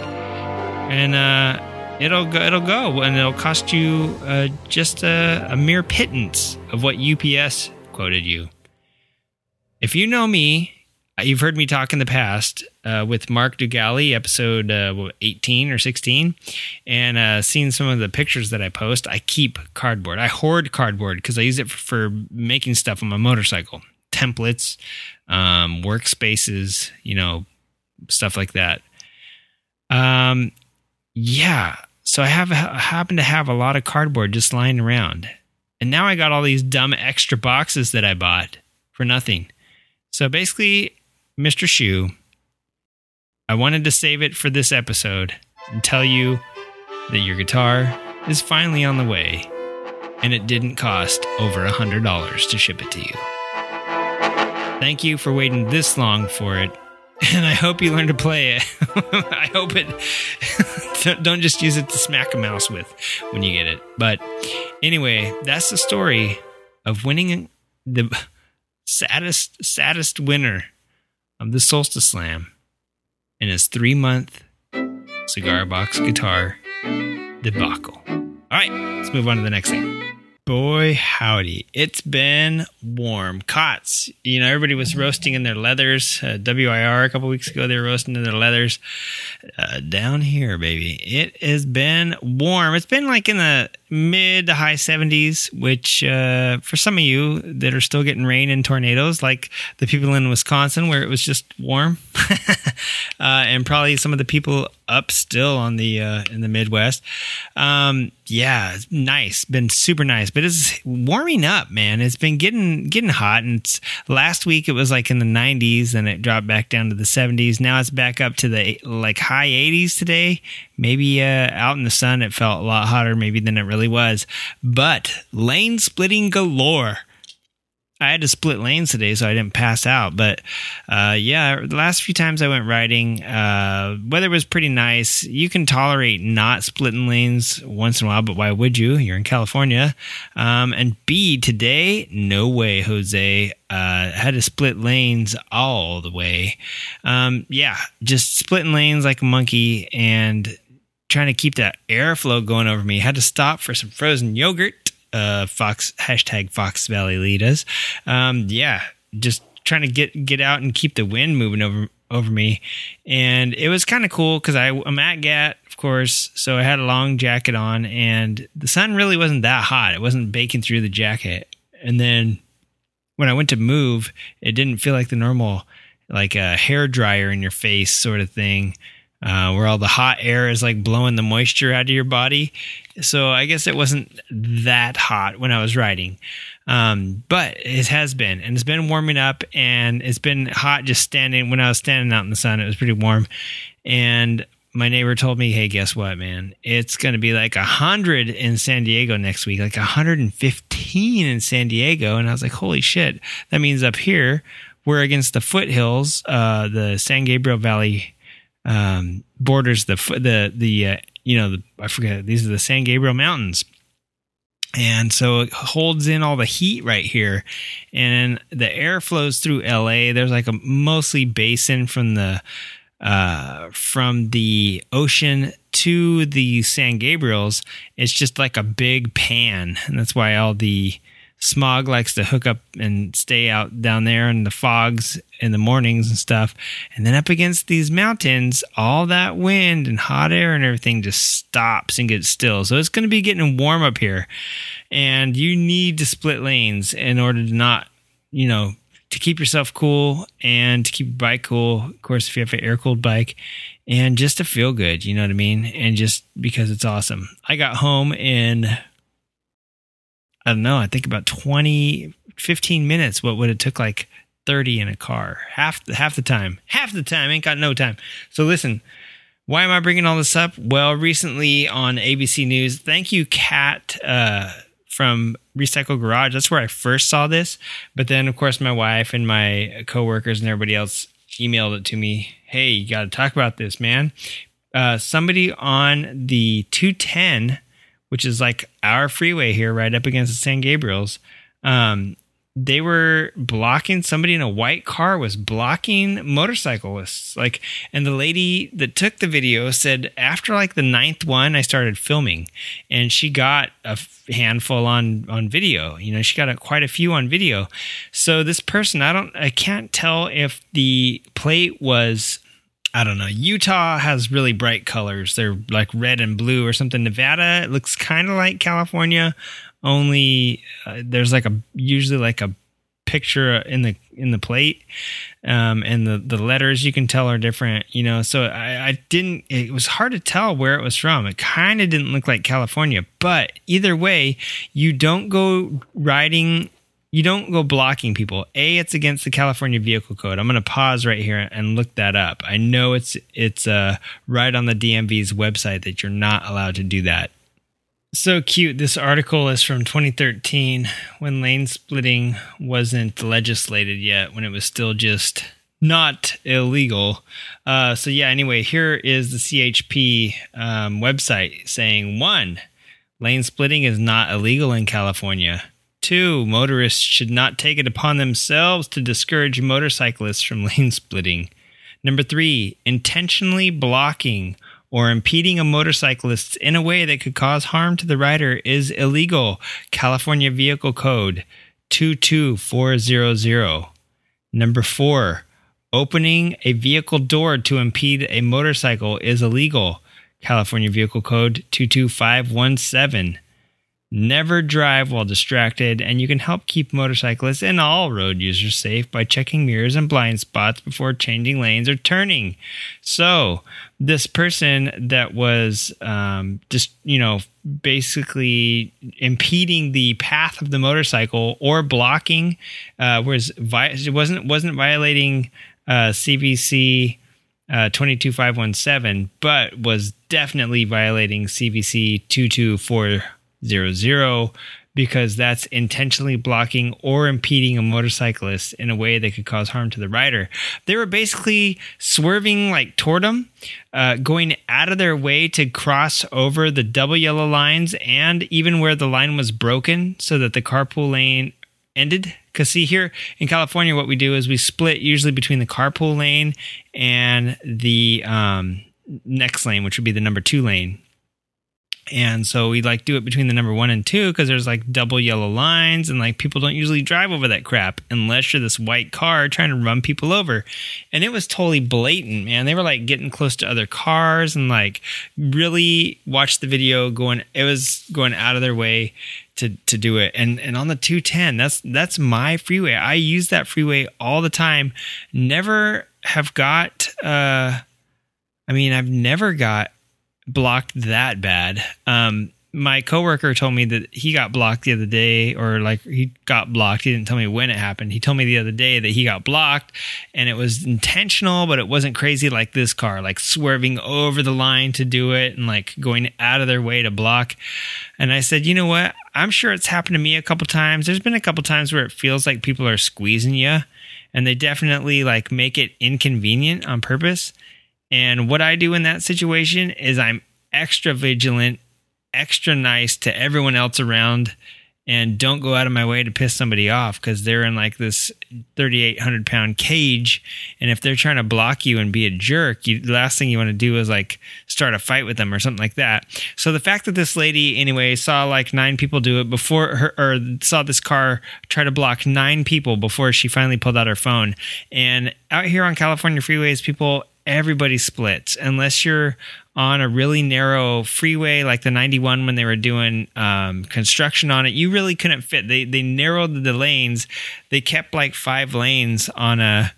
And uh, it'll, go, it'll go. And it'll cost you uh, just a, a mere pittance of what U P S quoted you. If you know me, you've heard me talk in the past uh, with Mark Dugali, episode uh, eighteen or sixteen, and uh, seen some of the pictures that I post. I keep cardboard. I hoard cardboard because I use it for, for making stuff on my motorcycle. Templates, um, workspaces, you know, stuff like that. Um, yeah, so I have happen to have a lot of cardboard just lying around. And now I got all these dumb extra boxes that I bought for nothing. So basically, Mister Shoe, I wanted to save it for this episode and tell you that your guitar is finally on the way, and it didn't cost over one hundred dollars to ship it to you. Thank you for waiting this long for it, and I hope you learn to play it. I hope it... Don't just use it to smack a mouse with when you get it. But anyway, that's the story of winning the... Saddest, saddest winner of the Solstice Slam and his three-month cigar box guitar debacle. All right, let's move on to the next thing. Boy, howdy. It's been warm. C O T S. You know, everybody was roasting in their leathers. Uh, W I R a couple weeks ago, they were roasting in their leathers. Uh, down here, baby. It has been warm. It's been like in the mid to high seventies, which uh, for some of you that are still getting rain and tornadoes, like the people in Wisconsin where it was just warm, uh, and probably some of the people up still on the uh, in the Midwest. Um, yeah, it's nice, been super nice, but it's warming up, man. It's been getting getting hot, and it's, last week it was like in the nineties, and it dropped back down to the seventies. Now it's back up to the like high eighties today. Maybe uh, out in the sun, it felt a lot hotter, maybe than it really was. But lane splitting galore. I had to split lanes today, so I didn't pass out. But uh, yeah, the last few times I went riding, uh, weather was pretty nice. You can tolerate not splitting lanes once in a while, but why would you? You're in California. Um, and B, today, no way, Jose. Uh, had to split lanes all the way. Um, yeah, just splitting lanes like a monkey and trying to keep that airflow going over me. Had to stop for some frozen yogurt. Uh, Fox hashtag Fox Valley Litas. Um, yeah, just trying to get, get out and keep the wind moving over over me. And it was kind of cool because I'm at G A T, of course, so I had a long jacket on, and the sun really wasn't that hot. It wasn't baking through the jacket. And then when I went to move, it didn't feel like the normal, like a hair dryer in your face sort of thing. Uh, where all the hot air is like blowing the moisture out of your body. So I guess it wasn't that hot when I was riding. Um, but it has been, and it's been warming up, and it's been hot just standing. When I was standing out in the sun, it was pretty warm. And my neighbor told me, hey, guess what, man? It's going to be like one hundred in San Diego next week, like one hundred fifteen in San Diego. And I was like, holy shit. That means up here, we're against the foothills, uh, the San Gabriel Valley Um, borders the the the uh, you know the, I forget, these are the San Gabriel Mountains, and so it holds in all the heat right here, and the air flows through L A. There's like a mostly basin from the uh, from the ocean to the San Gabriels. It's just like a big pan, and that's why all the smog likes to hook up and stay out down there in the fogs in the mornings and stuff. And then up against these mountains, all that wind and hot air and everything just stops and gets still. So it's going to be getting warm up here. And you need to split lanes in order to not, you know, to keep yourself cool and to keep your bike cool. Of course, if you have an air-cooled bike. And just to feel good, you know what I mean? And just because it's awesome. I got home in... I don't know, I think about twenty, fifteen minutes, what would it took like thirty in a car, half, half the time, half the time, ain't got no time. So listen, why am I bringing all this up? Well, recently on A B C News, thank you, Kat, uh, from Recycle Garage. That's where I first saw this. But then, of course, my wife and my coworkers and everybody else emailed it to me. Hey, you got to talk about this, man. Uh, somebody on the two ten, which is like our freeway here, right up against the San Gabriels. Um, they were blocking, somebody in a white car was blocking motorcyclists. Like, and the lady that took the video said, after like the ninth one, I started filming, and she got a handful on, on video. You know, she got a, quite a few on video. So this person, I don't, I can't tell if the plate was, I don't know. Utah has really bright colors. They're like red and blue or something. Nevada, it looks kind of like California, only uh, there's like a usually like a picture in the in the plate, um, and the, the letters you can tell are different. You know, so I, I didn't. It was hard to tell where it was from. It kind of didn't look like California, but either way, you don't go riding. You don't go blocking people. A, it's against the California Vehicle Code. I'm going to pause right here and look that up. I know it's it's uh, right on the D M V's website that you're not allowed to do that. So cute. This article is from twenty thirteen, when lane splitting wasn't legislated yet, when it was still just not illegal. Uh, so yeah, anyway, here is the C H P um, website saying, one, lane splitting is not illegal in California. Two, motorists should not take it upon themselves to discourage motorcyclists from lane splitting. Number three, intentionally blocking or impeding a motorcyclist in a way that could cause harm to the rider is illegal. California Vehicle Code two two four zero zero. Number four, opening a vehicle door to impede a motorcycle is illegal. California Vehicle Code two two five one seven. Never drive while distracted, and you can help keep motorcyclists and all road users safe by checking mirrors and blind spots before changing lanes or turning. So this person that was um, just, you know, basically impeding the path of the motorcycle or blocking uh, was vi- it wasn't wasn't violating uh, C V C Uh, twenty-two five seventeen, but was definitely violating C V C two two four zero zero because that's intentionally blocking or impeding a motorcyclist in a way that could cause harm to the rider. They were basically swerving like toward him, uh, going out of their way to cross over the double yellow lines and even where the line was broken so that the carpool lane ended. Because see, here in California, what we do is we split usually between the carpool lane and the um, next lane, which would be the number two lane. And so we like do it between the number one and two because there's like double yellow lines and like people don't usually drive over that crap unless you're this white car trying to run people over. And it was totally blatant, man. They were like getting close to other cars and like really watched the video going. It was going out of their way to to do it. And and on the two ten, that's that's my freeway. I use that freeway all the time. Never have got. Uh, I mean, I've never got blocked that bad. Um, my coworker told me that he got blocked the other day, or like he got blocked. He didn't tell me when it happened. He told me the other day that he got blocked and it was intentional, but it wasn't crazy like this car, like swerving over the line to do it and like going out of their way to block. And I said, you know what? I'm sure it's happened to me a couple times. There's been a couple times where it feels like people are squeezing you and they definitely like make it inconvenient on purpose. And what I do in that situation is I'm extra vigilant, extra nice to everyone else around, and don't go out of my way to piss somebody off because they're in like this thirty-eight hundred pound cage. And if they're trying to block you and be a jerk, you, the last thing you want to do is like start a fight with them or something like that. So the fact that this lady anyway saw like nine people do it before her, or saw this car try to block nine people before she finally pulled out her phone. And out here on California freeways, people, everybody splits unless you're on a really narrow freeway like the ninety-one when they were doing um, construction on it. You really couldn't fit. They they narrowed the lanes. They kept like five lanes on a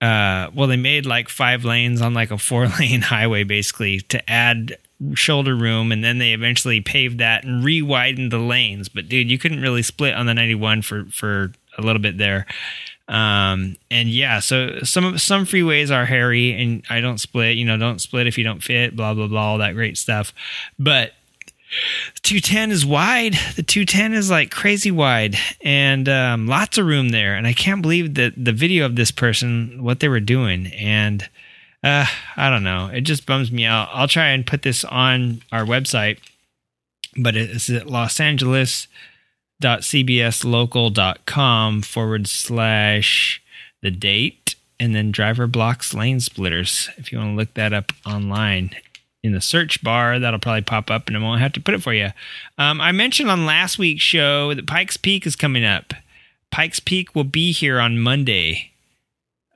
uh, well, they made like five lanes on like a four lane highway basically to add shoulder room, and then they eventually paved that and rewidened the lanes. But dude, you couldn't really split on the ninety-one for for a little bit there. Um, and yeah, so some, some freeways are hairy and I don't split, you know, don't split if you don't fit, blah, blah, blah, all that great stuff. But two ten is wide. The two ten is like crazy wide and, um, lots of room there. And I can't believe that the video of this person, what they were doing. And, uh, I don't know. It just bums me out. I'll try and put this on our website, but it's at Los Angeles dot cbslocal.com forward slash the date and then driver blocks lane splitters. If you want to look that up online in the search bar, that'll probably pop up and I won't have to put it for you. Um, I mentioned on last week's show that Pikes Peak is coming up. Pikes Peak will be here on Monday.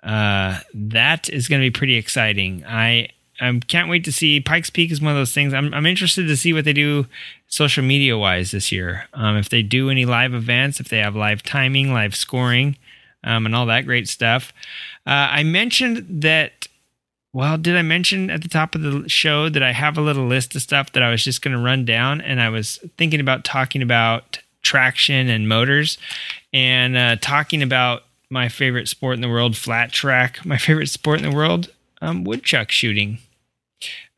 Uh, that is going to be pretty exciting. I I can't wait to see. Pikes Peak is one of those things. I'm I'm interested to see what they do social media wise this year. Um, if they do any live events, if they have live timing, live scoring, um, and all that great stuff. Uh, I mentioned that. Well, did I mention at the top of the show that I have a little list of stuff that I was just going to run down, and I was thinking about talking about traction and motors, and uh, talking about my favorite sport in the world, flat track. My favorite sport in the world, um, woodchuck shooting.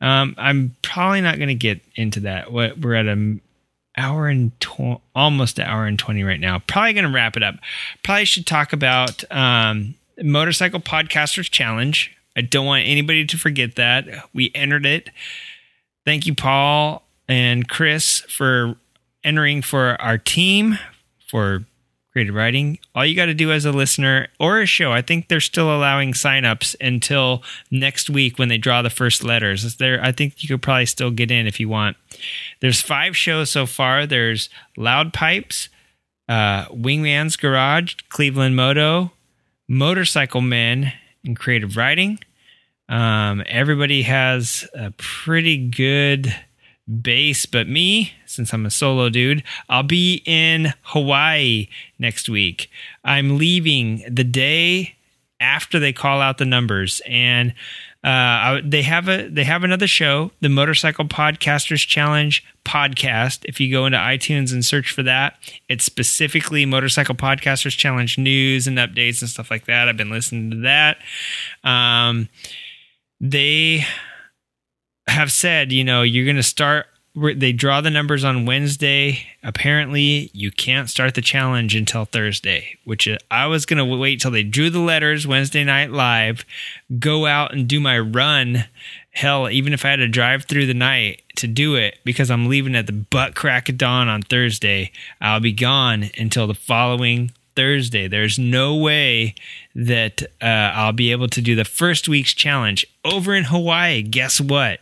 Um, I'm probably not going to get into that. What we're at an hour and tw- almost an hour and twenty right now. Probably going to wrap it up. Probably should talk about um, Motorcycle Podcasters Challenge. I don't want anybody to forget that we entered it. Thank you, Paul and Chris, for entering for our team for Creative Writing. All you got to do as a listener or a show, I think they're still allowing signups until next week when they draw the first letters. There, I think you could probably still get in if you want. There's five shows so far. There's Loud Pipes, uh, Wingman's Garage, Cleveland Moto, Motorcycle Men, and Creative Writing. Um, everybody has a pretty good base. But me, since I'm a solo dude, I'll be in Hawaii next week. I'm leaving the day after they call out the numbers, and uh, I, they have a they have another show, the Motorcycle Podcasters Challenge podcast. If you go into iTunes and search for that, it's specifically Motorcycle Podcasters Challenge news and updates and stuff like that. I've been listening to that. Um, they have said, you know, you're going to start. They draw the numbers on Wednesday. Apparently, you can't start the challenge until Thursday, which I was going to wait till they drew the letters Wednesday night live, go out and do my run. Hell, even if I had to drive through the night to do it, because I'm leaving at the butt crack of dawn on Thursday, I'll be gone until the following Thursday. There's no way that uh, I'll be able to do the first week's challenge over in Hawaii. Guess what?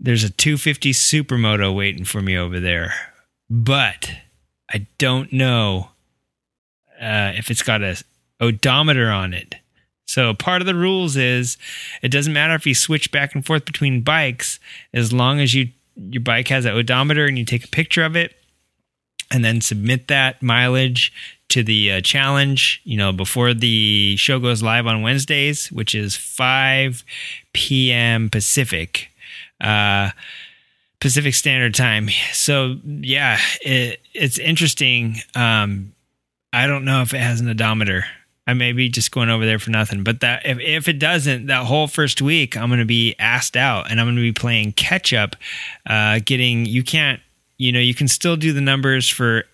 There's a two fifty Supermoto waiting for me over there, but I don't know uh, if it's got a odometer on it. So part of the rules is it doesn't matter if you switch back and forth between bikes, as long as you your bike has an odometer and you take a picture of it and then submit that mileage to the uh, challenge, you know, before the show goes live on Wednesdays, which is five p.m. Pacific. Uh, Pacific Standard Time. So yeah, it, it's interesting. Um, I don't know if it has an odometer. I may be just going over there for nothing, but that if, if it doesn't, that whole first week, I'm going to be asked out and I'm going to be playing catch up, uh, getting, you can't, you know, you can still do the numbers for,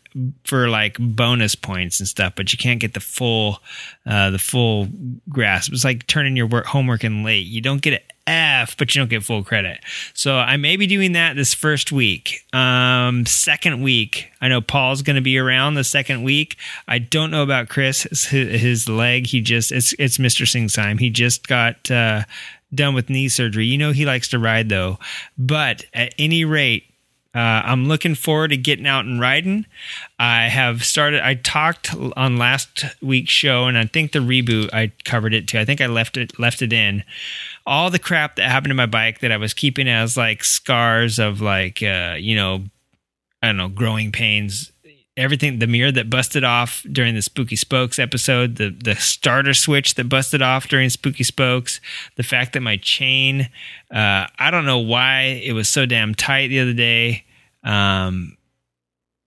for like bonus points and stuff, but you can't get the full, uh, the full grasp. It's like turning your work homework in late. You don't get it. F, but you don't get full credit. So I may be doing that this first week. Um, second week, I know Paul's going to be around the second week. I don't know about Chris. His, his leg, he just, it's it's Mister Singh's time. He just got uh, done with knee surgery. You know he likes to ride, though. But at any rate, uh, I'm looking forward to getting out and riding. I have started, I talked on last week's show, and I think the reboot, I covered it too. I think I left it left it in. All the crap that happened to my bike that I was keeping as like scars of like, uh, you know, I don't know, growing pains, everything, the mirror that busted off during the Spooky Spokes episode, the, the starter switch that busted off during Spooky Spokes, the fact that my chain, uh, I don't know why it was so damn tight the other day. Um,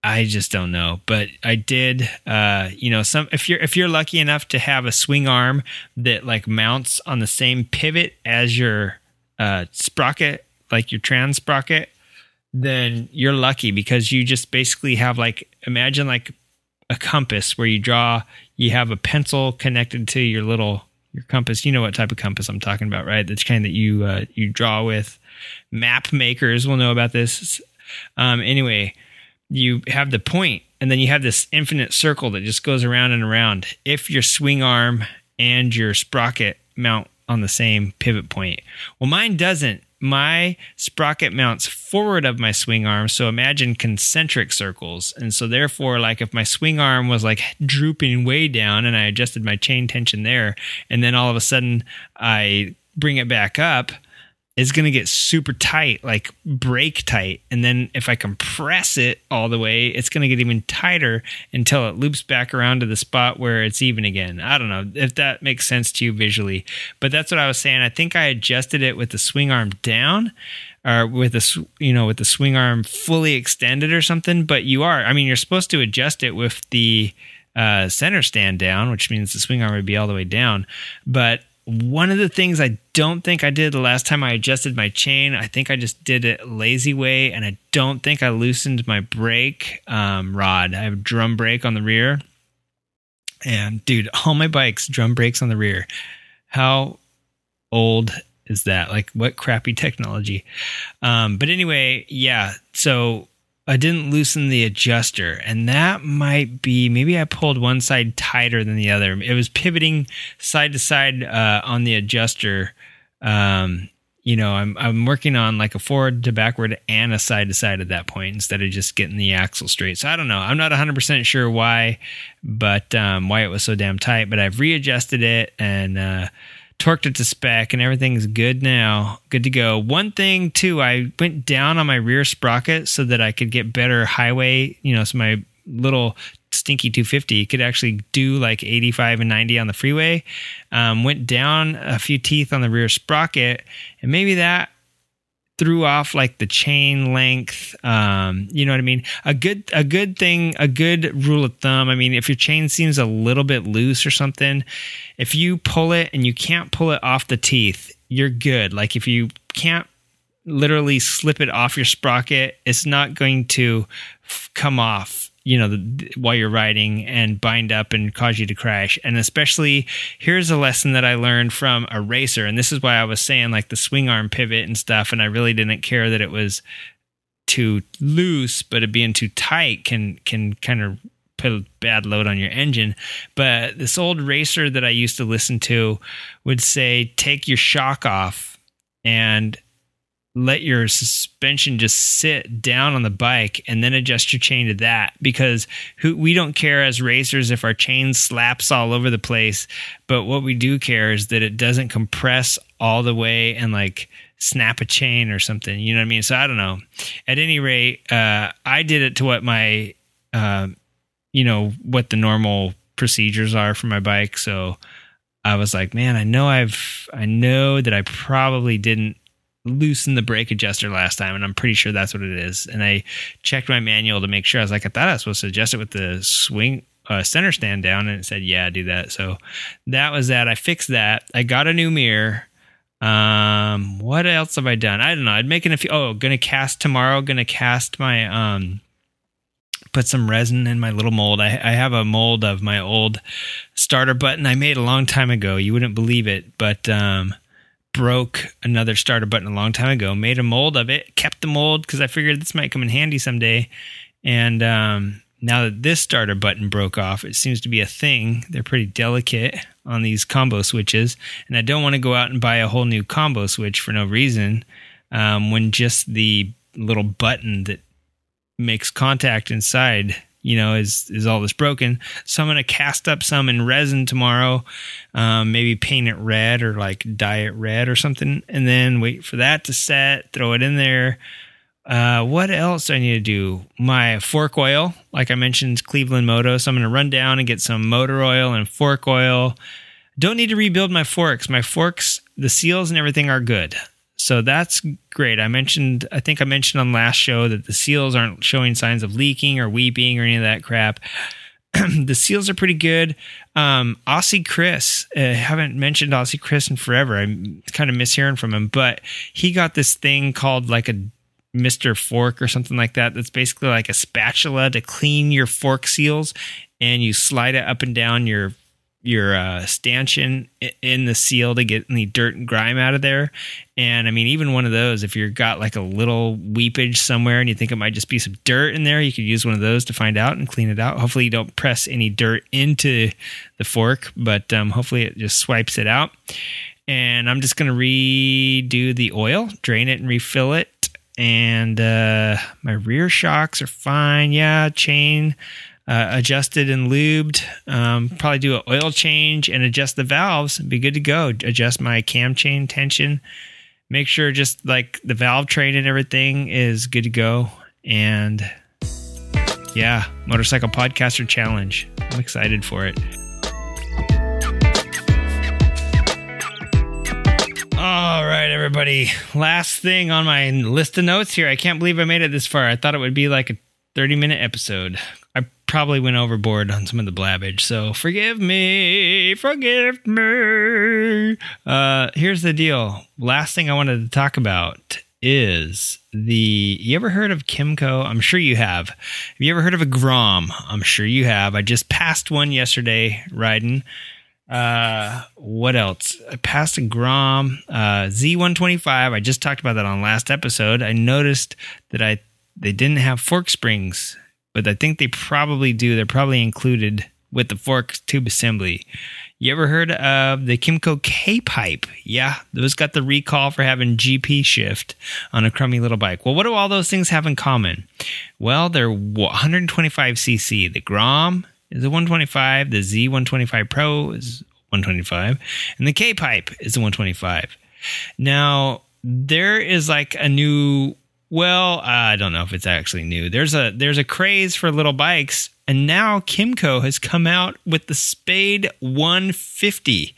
I just don't know, but I did, uh, you know, some, if you're, if you're lucky enough to have a swing arm that like mounts on the same pivot as your, uh, sprocket, like your trans sprocket, then you're lucky because you just basically have like, imagine like a compass where you draw, you have a pencil connected to your little, your compass. You know what type of compass I'm talking about, right? That's kind that you, uh, you draw with. Map makers will know about this. Um, anyway, you have the point and then you have this infinite circle that just goes around and around if your swing arm and your sprocket mount on the same pivot point. Well, mine doesn't. My sprocket mounts forward of my swing arm. So imagine concentric circles. And so therefore, like if my swing arm was like drooping way down and I adjusted my chain tension there, and then all of a sudden I bring it back up, it's going to get super tight, like brake tight. And then if I compress it all the way, it's going to get even tighter until it loops back around to the spot where it's even again. I don't know if that makes sense to you visually, but that's what I was saying. I think I adjusted it with the swing arm down or with a, you know, with the swing arm fully extended or something, but you are, I mean, you're supposed to adjust it with the uh, center stand down, which means the swing arm would be all the way down. But one of the things I don't think I did the last time I adjusted my chain, I think I just did it lazy way, and I don't think I loosened my brake um, rod. I have a drum brake on the rear, and dude, all my bikes, drum brakes on the rear. How old is that? Like, what crappy technology? Um, but anyway, yeah, so I didn't loosen the adjuster, and that might be, maybe I pulled one side tighter than the other. It was pivoting side to side uh, on the adjuster. Um, you know, I'm I'm working on like a forward to backward and a side to side at that point instead of just getting the axle straight. So I don't know. I'm not one hundred percent sure why, but um, why it was so damn tight, but I've readjusted it and uh, torqued it to spec, and everything's good now. Good to go. One thing, too, I went down on my rear sprocket so that I could get better highway, you know, so my little stinky two fifty could actually do like eighty-five and ninety on the freeway. Um, went down a few teeth on the rear sprocket, and maybe that threw off like the chain length. Um, you know what I mean? A good, a good thing, a good rule of thumb. I mean, if your chain seems a little bit loose or something, if you pull it and you can't pull it off the teeth, you're good. Like if you can't literally slip it off your sprocket, it's not going to f- come off, you know, the, while you're riding and bind up and cause you to crash. And especially, here's a lesson that I learned from a racer. And this is why I was saying like the swing arm pivot and stuff. And I really didn't care that it was too loose, but it being too tight can, can kind of put a bad load on your engine. But this old racer that I used to listen to would say, take your shock off and let your suspension just sit down on the bike and then adjust your chain to that, because who, we don't care as racers if our chain slaps all over the place. But what we do care is that it doesn't compress all the way and like snap a chain or something. You know what I mean? So I don't know. At any rate, uh, I did it to what my, uh, you know, what the normal procedures are for my bike. So I was like, man, I know I've, I know that I probably didn't loosen the brake adjuster last time, and I'm pretty sure that's what it is. And I checked my manual to make sure. I was like, I thought I was supposed to adjust it with the swing uh, center stand down, and it said, yeah, do that. So that was that. I fixed that. I got a new mirror. Um, what else have I done? I don't know. I'd make a few. Oh, gonna cast tomorrow. Gonna cast my um. Put some resin in my little mold. I, I have a mold of my old starter button I made a long time ago. You wouldn't believe it, but um. broke another starter button a long time ago, made a mold of it, kept the mold because I figured this might come in handy someday. And um, now that this starter button broke off, it seems to be a thing. They're pretty delicate on these combo switches, and I don't want to go out and buy a whole new combo switch for no reason um, when just the little button that makes contact inside, you know, is, is all that's broken. So I'm going to cast up some in resin tomorrow, um, maybe paint it red or like dye it red or something, and then wait for that to set, throw it in there. Uh, what else do I need to do? My fork oil, like I mentioned, Cleveland Moto. So I'm going to run down and get some motor oil and fork oil. Don't need to rebuild my forks. My forks, the seals and everything are good. So that's great. I mentioned, I think I mentioned on last show that the seals aren't showing signs of leaking or weeping or any of that crap. The seals are pretty good. Um, Aussie Chris, I uh, haven't mentioned Aussie Chris in forever. I kind of miss hearing from him, but he got this thing called like a Mister Fork or something like that. That's basically like a spatula to clean your fork seals, and you slide it up and down your your uh, stanchion in the seal to get any dirt and grime out of there. And I mean, even one of those, if you've got like a little weepage somewhere and you think it might just be some dirt in there, you could use one of those to find out and clean it out. Hopefully you don't press any dirt into the fork, but um, hopefully it just swipes it out. And I'm just going to redo the oil, drain it and refill it. And uh, my rear shocks are fine. Yeah, chain Uh, adjusted and lubed. Um, probably do an oil change and adjust the valves. Be good to go. Adjust my cam chain tension. Make sure just like the valve train and everything is good to go. And yeah, Motorcycle Podcaster Challenge. I'm excited for it. All right, everybody. Last thing on my list of notes here. I can't believe I made it this far. I thought it would be like a thirty minute episode. I probably went overboard on some of the blabbage, so forgive me, forgive me. Uh, here's the deal. Last thing I wanted to talk about is the, you ever heard of Kimco? I'm sure you have. Have you ever heard of a Grom? I'm sure you have. I just passed one yesterday riding. Uh, what else? I passed a Grom, uh, Z one twenty-five. I just talked about that on last episode. I noticed that I They didn't have fork springs, but I think they probably do. They're probably included with the fork tube assembly. You ever heard of the Kimco K-Pipe? Yeah, those got the recall for having G P shift on a crummy little bike. Well, what do all those things have in common? Well, they're one twenty-five cc. The Grom is a one twenty-five. The Z one twenty-five Pro is one twenty-five, and the K-pipe is the one twenty-five. Now, there is like a new, well, I don't know if it's actually new. There's a there's a craze for little bikes, and now Kimco has come out with the Spade one fifty.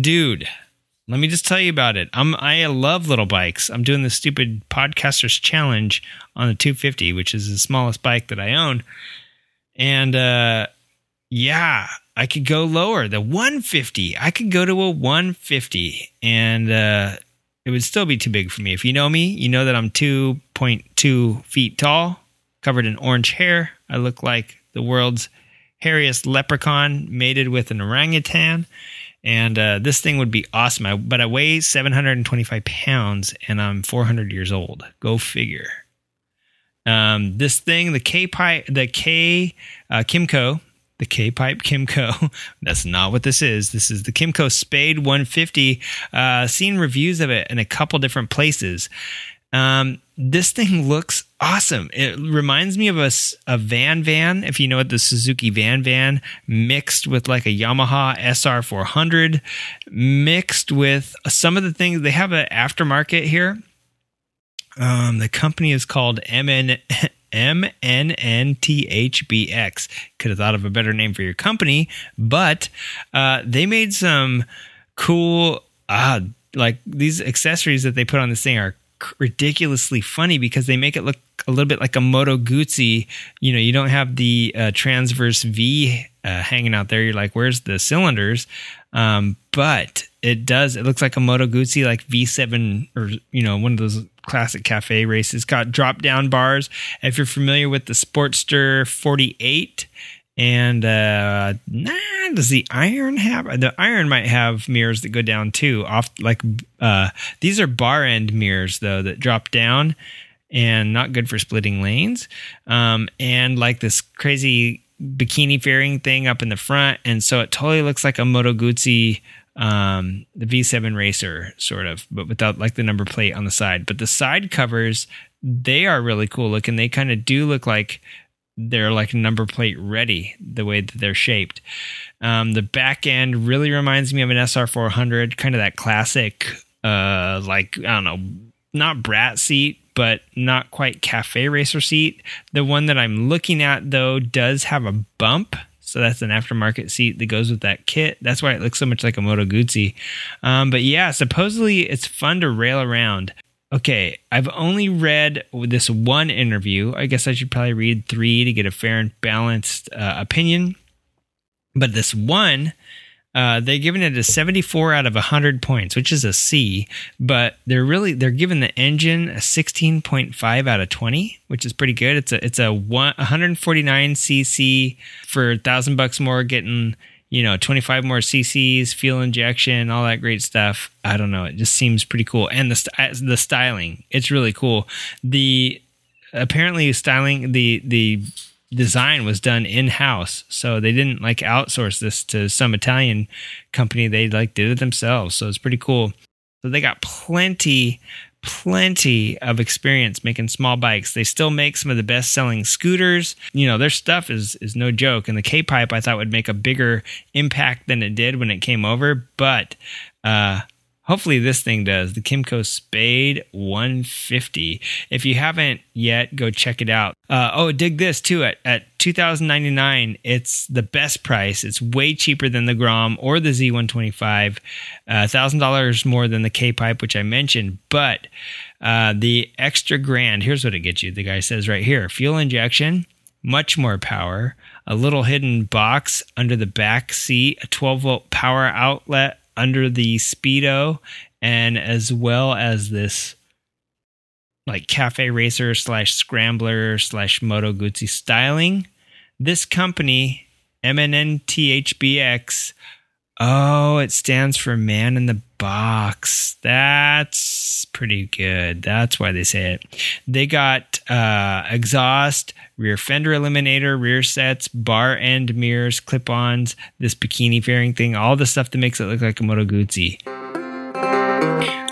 Dude, let me just tell you about it. I'm, I love little bikes. I'm doing the stupid Podcasters Challenge on the two fifty, which is the smallest bike that I own. And uh, yeah, I could go lower. The one fifty. I could go to a one fifty. And uh, it would still be too big for me. If you know me, you know that I'm two point two feet tall, covered in orange hair. I look like the world's hairiest leprechaun mated with an orangutan. And uh, this thing would be awesome. I, but I weigh seven hundred twenty-five pounds, and I'm four hundred years old. Go figure. Um, this thing, the K pipe, the K uh, Kimco, the K pipe Kimco. That's not what this is. This is the Kimco Spade one fifty. Uh, seen reviews of it in a couple different places. Um, this thing looks awesome. It reminds me of a, a Van Van, if you know what the Suzuki Van Van, mixed with like a Yamaha S R four hundred, mixed with some of the things. They have an aftermarket here. Um, the company is called M N N T H B X. Could have thought of a better name for your company, but uh, they made some cool, ah, like these accessories that they put on this thing are ridiculously funny because they make it look a little bit like a Moto Guzzi. You know, you don't have the uh, transverse V uh, hanging out there. You're like, where's the cylinders? Um, but it does. It looks like a Moto Guzzi, like V seven or, you know, one of those classic cafe races. Got drop down bars. If you're familiar with the Sportster forty-eight, and uh, nah, does the iron have, the iron might have mirrors that go down too. Off like uh, these are bar end mirrors though that drop down and not good for splitting lanes. Um, and like this crazy bikini fairing thing up in the front, and so it totally looks like a Moto Guzzi, um, the V seven racer sort of, but without like the number plate on the side. But the side covers, they are really cool looking. They kind of do look like they're like number plate ready the way that they're shaped. Um, the back end really reminds me of an S R four hundred, kind of that classic, uh, like, I don't know, not brat seat, but not quite cafe racer seat. The one that I'm looking at though does have a bump. So that's an aftermarket seat that goes with that kit. That's why it looks so much like a Moto Guzzi. Um, but yeah, supposedly it's fun to rail around. Okay, I've only read this one interview. I guess I should probably read three to get a fair and balanced uh, opinion. But this one, uh, they're giving it a seventy-four out of one hundred points, which is a C. But they're really they're giving the engine a sixteen point five out of twenty, which is pretty good. It's a it's a one forty-nine c c for a thousand bucks more, getting, you know, twenty-five more C Cs, fuel injection, all that great stuff. I don't know. It just seems pretty cool. And the st- the styling, it's really cool. The apparently styling, the the design was done in-house. So they didn't like outsource this to some Italian company. They like did it themselves. So it's pretty cool. So they got plenty Plenty of experience making small bikes. They still make some of the best-selling scooters. You know, their stuff is is no joke. And the K-Pipe, I thought, would make a bigger impact than it did when it came over. But uh, hopefully this thing does. The Kimco Spade one fifty. If you haven't yet, go check it out. Uh, oh, dig this, too. At, at two thousand ninety-nine dollars, it's the best price. It's way cheaper than the Grom or the Z one twenty-five. Uh, one thousand dollars more than the K-Pipe, which I mentioned. But uh, the extra grand, here's what it gets you. The guy says right here, fuel injection, much more power, a little hidden box under the back seat, a twelve-volt power outlet under the Speedo, and as well as this like cafe racer slash scrambler slash Moto Guzzi styling. This company, M N N T H B X, oh, it stands for Man in the Box. That's pretty good. That's why they say it. They got uh, exhaust, rear fender eliminator, rear sets, bar end mirrors, clip-ons, this bikini fairing thing, all the stuff that makes it look like a Moto Guzzi.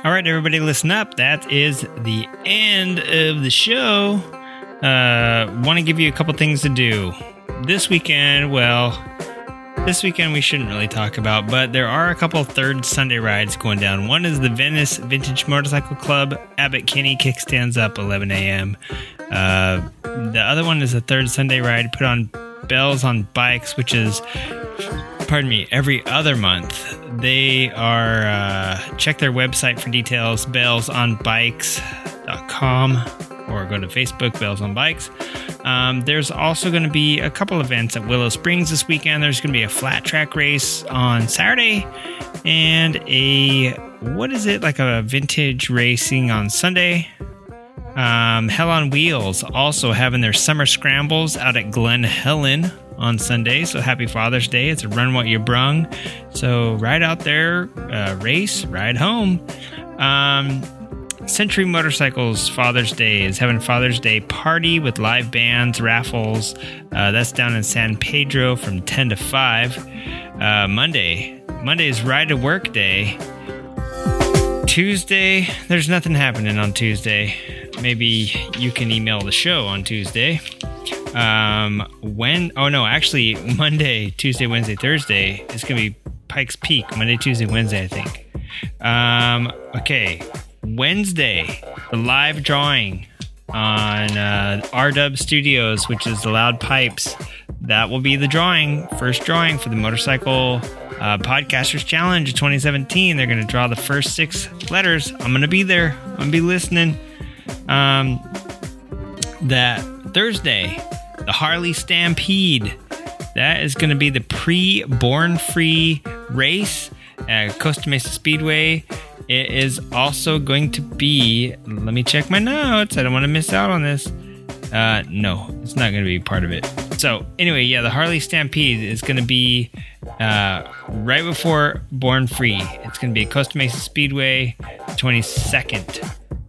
All right, everybody, listen up. That is the end of the show. Uh, want to give you a couple things to do this weekend. Well, this weekend we shouldn't really talk about, but there are a couple third Sunday rides going down. One is the Venice Vintage Motorcycle Club, Abbott Kinney kickstands up eleven a.m. Uh, the other one is a third Sunday ride put on Bells on Bikes, which is, pardon me, every other month. They are, uh, check their website for details, bells on bikes dot com, or go to Facebook, Bells on Bikes. Um, there's also going to be a couple events at Willow Springs this weekend. There's going to be a flat track race on Saturday and a, what is it, like a vintage racing on Sunday. Um, Hell on Wheels also having their summer scrambles out at Glen Helen on Sunday. So happy Father's Day. It's a run what you brung. So ride out there, uh, race, ride home. Um, Century Motorcycles Father's Day is having Father's Day party with live bands, raffles. Uh, that's down in San Pedro from ten to five. Uh, Monday. Monday is Ride to Work Day. Tuesday, there's nothing happening on Tuesday. Maybe you can email the show on Tuesday. Um, when? Oh, no, actually, Monday, Tuesday, Wednesday, Thursday. It's going to be Pikes Peak, Monday, Tuesday, Wednesday, I think. Um, okay, Wednesday, the live drawing on uh, R W Studios, which is the Loud Pipes. That will be the drawing, first drawing for the Motorcycle uh, Podcasters Challenge of twenty seventeen. They're going to draw the first six letters. I'm going to be there. I'm going to be listening. Um, that Thursday, the Harley Stampede. That is going to be the pre-Born Free race at Costa Mesa Speedway. It is also going to be, let me check my notes. I don't want to miss out on this. Uh, no, it's not going to be part of it. So anyway, yeah, the Harley Stampede is going to be uh, right before Born Free. It's going to be Costa Mesa Speedway, twenty-second.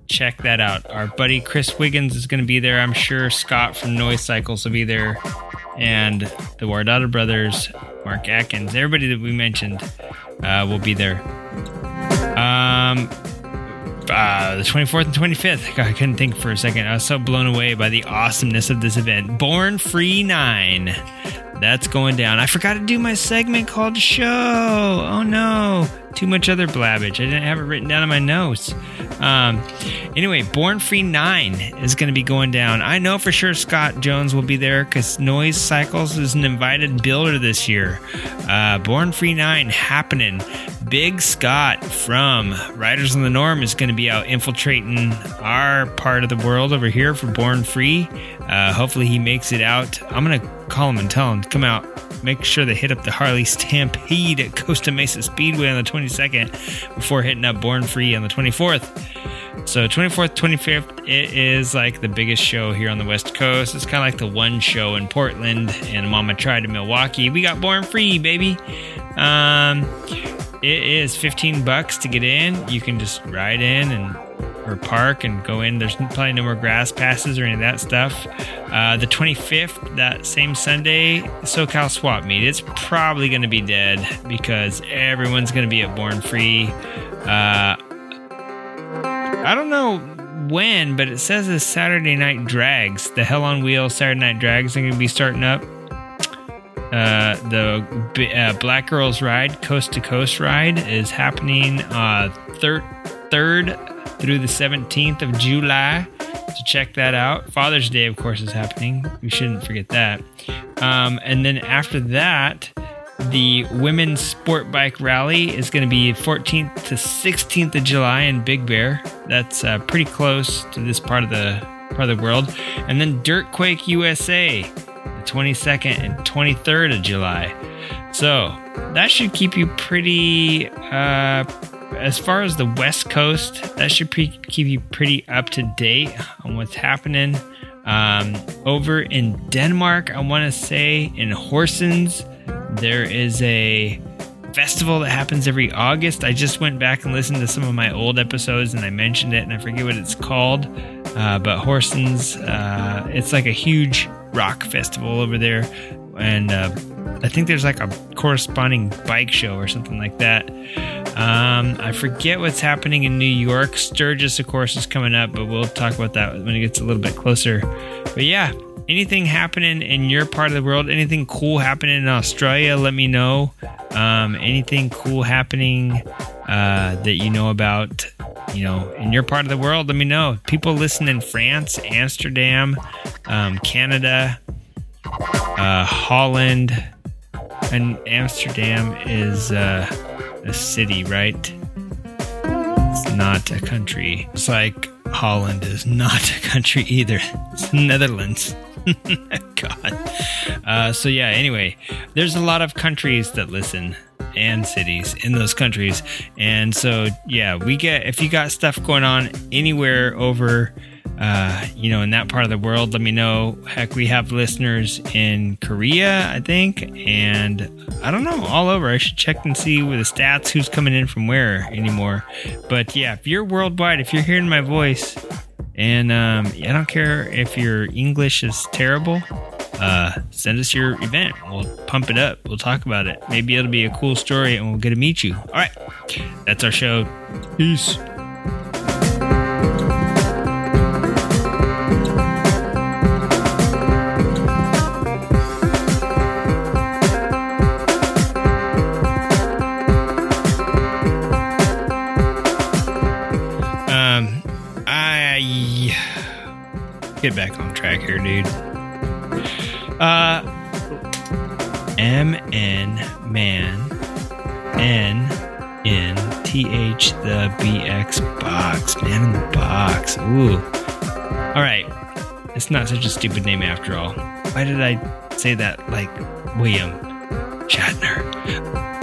Check that out. Our buddy Chris Wiggins is going to be there. I'm sure Scott from Noise Cycles will be there. And the Wardada brothers, Mark Atkins, everybody that we mentioned uh, will be there. Um, uh, the twenty-fourth and twenty-fifth. God, I couldn't think for a second. I was so blown away by the awesomeness of this event. Born Free nine. That's going down. I forgot to do my segment called show. Oh, no. Too much other blabbage. I didn't have it written down in my notes. Um, anyway, Born Free nine is going to be going down. I know for sure Scott Jones will be there because Noise Cycles is an invited builder this year. Uh, Born Free nine happening. Big Scott from Riders on the Norm is going to be out infiltrating our part of the world over here for Born Free. Uh, hopefully he makes it out. I'm going to call him and tell him to come out. Make sure they hit up the Harley Stampede at Costa Mesa Speedway on the twenty-second before hitting up Born Free on the twenty-fourth. So twenty-fourth, twenty-fifth, it is like the biggest show here on the West Coast. It's kind of like the one show in Portland and Mama Tried in Milwaukee. We got Born Free, baby. Um, it is fifteen bucks to get in. You can just ride in and or park and go in. There's probably no more grass passes or any of that stuff. Uh, the twenty-fifth, that same Sunday, SoCal Swap Meet. It's probably going to be dead because everyone's going to be at Born Free. Uh, I don't know when, but it says the Saturday Night Drags. The Hell on Wheels Saturday Night Drags are going to be starting up. Uh, the uh, Black Girls Ride, Coast to Coast Ride, is happening uh, thir- third through the seventeenth of July. So check that out. Father's Day, of course, is happening. We shouldn't forget that. Um, and then after that, the Women's Sport Bike Rally is going to be fourteenth to sixteenth of July in Big Bear. That's uh, pretty close to this part of the part of the world. And then Dirtquake U S A, the twenty-second and twenty-third of July. So that should keep you pretty... Uh, As far as the West Coast, that should pre- keep you pretty up to date on what's happening. Um, over in Denmark, I want to say in Horsens, there is a festival that happens every August. I just went back and listened to some of my old episodes and I mentioned it and I forget what it's called. Uh, but Horsens, uh, it's like a huge rock festival over there. And uh, I think there's like a corresponding bike show or something like that. Um, I forget what's happening in New York. Sturgis, of course, is coming up, but we'll talk about that when it gets a little bit closer. But yeah, anything happening in your part of the world, anything cool happening in Australia, let me know. Um, anything cool happening uh, that you know about, you know, in your part of the world, let me know. People listen in France, Amsterdam, um, Canada, uh, Holland, and Amsterdam is uh, a city, right? It's not a country. It's like Holland is not a country either. It's Netherlands. God. Uh, so yeah, anyway, there's a lot of countries that listen and cities in those countries. And so, yeah, we get, if you got stuff going on anywhere over, uh, you know, in that part of the world, let me know. Heck, we have listeners in Korea, I think. And I don't know, all over. I should check and see with the stats who's coming in from where anymore. But yeah, if you're worldwide, if you're hearing my voice, and um, I don't care if your English is terrible, uh, send us your event. We'll pump it up. We'll talk about it. Maybe it'll be a cool story and we'll get to meet you. All right. That's our show. Peace. Get back on track here, dude. Uh, M N man, N N T H the B X box, man in the box. Ooh. All right. It's not such a stupid name after all. Why did I say that like William Shatner?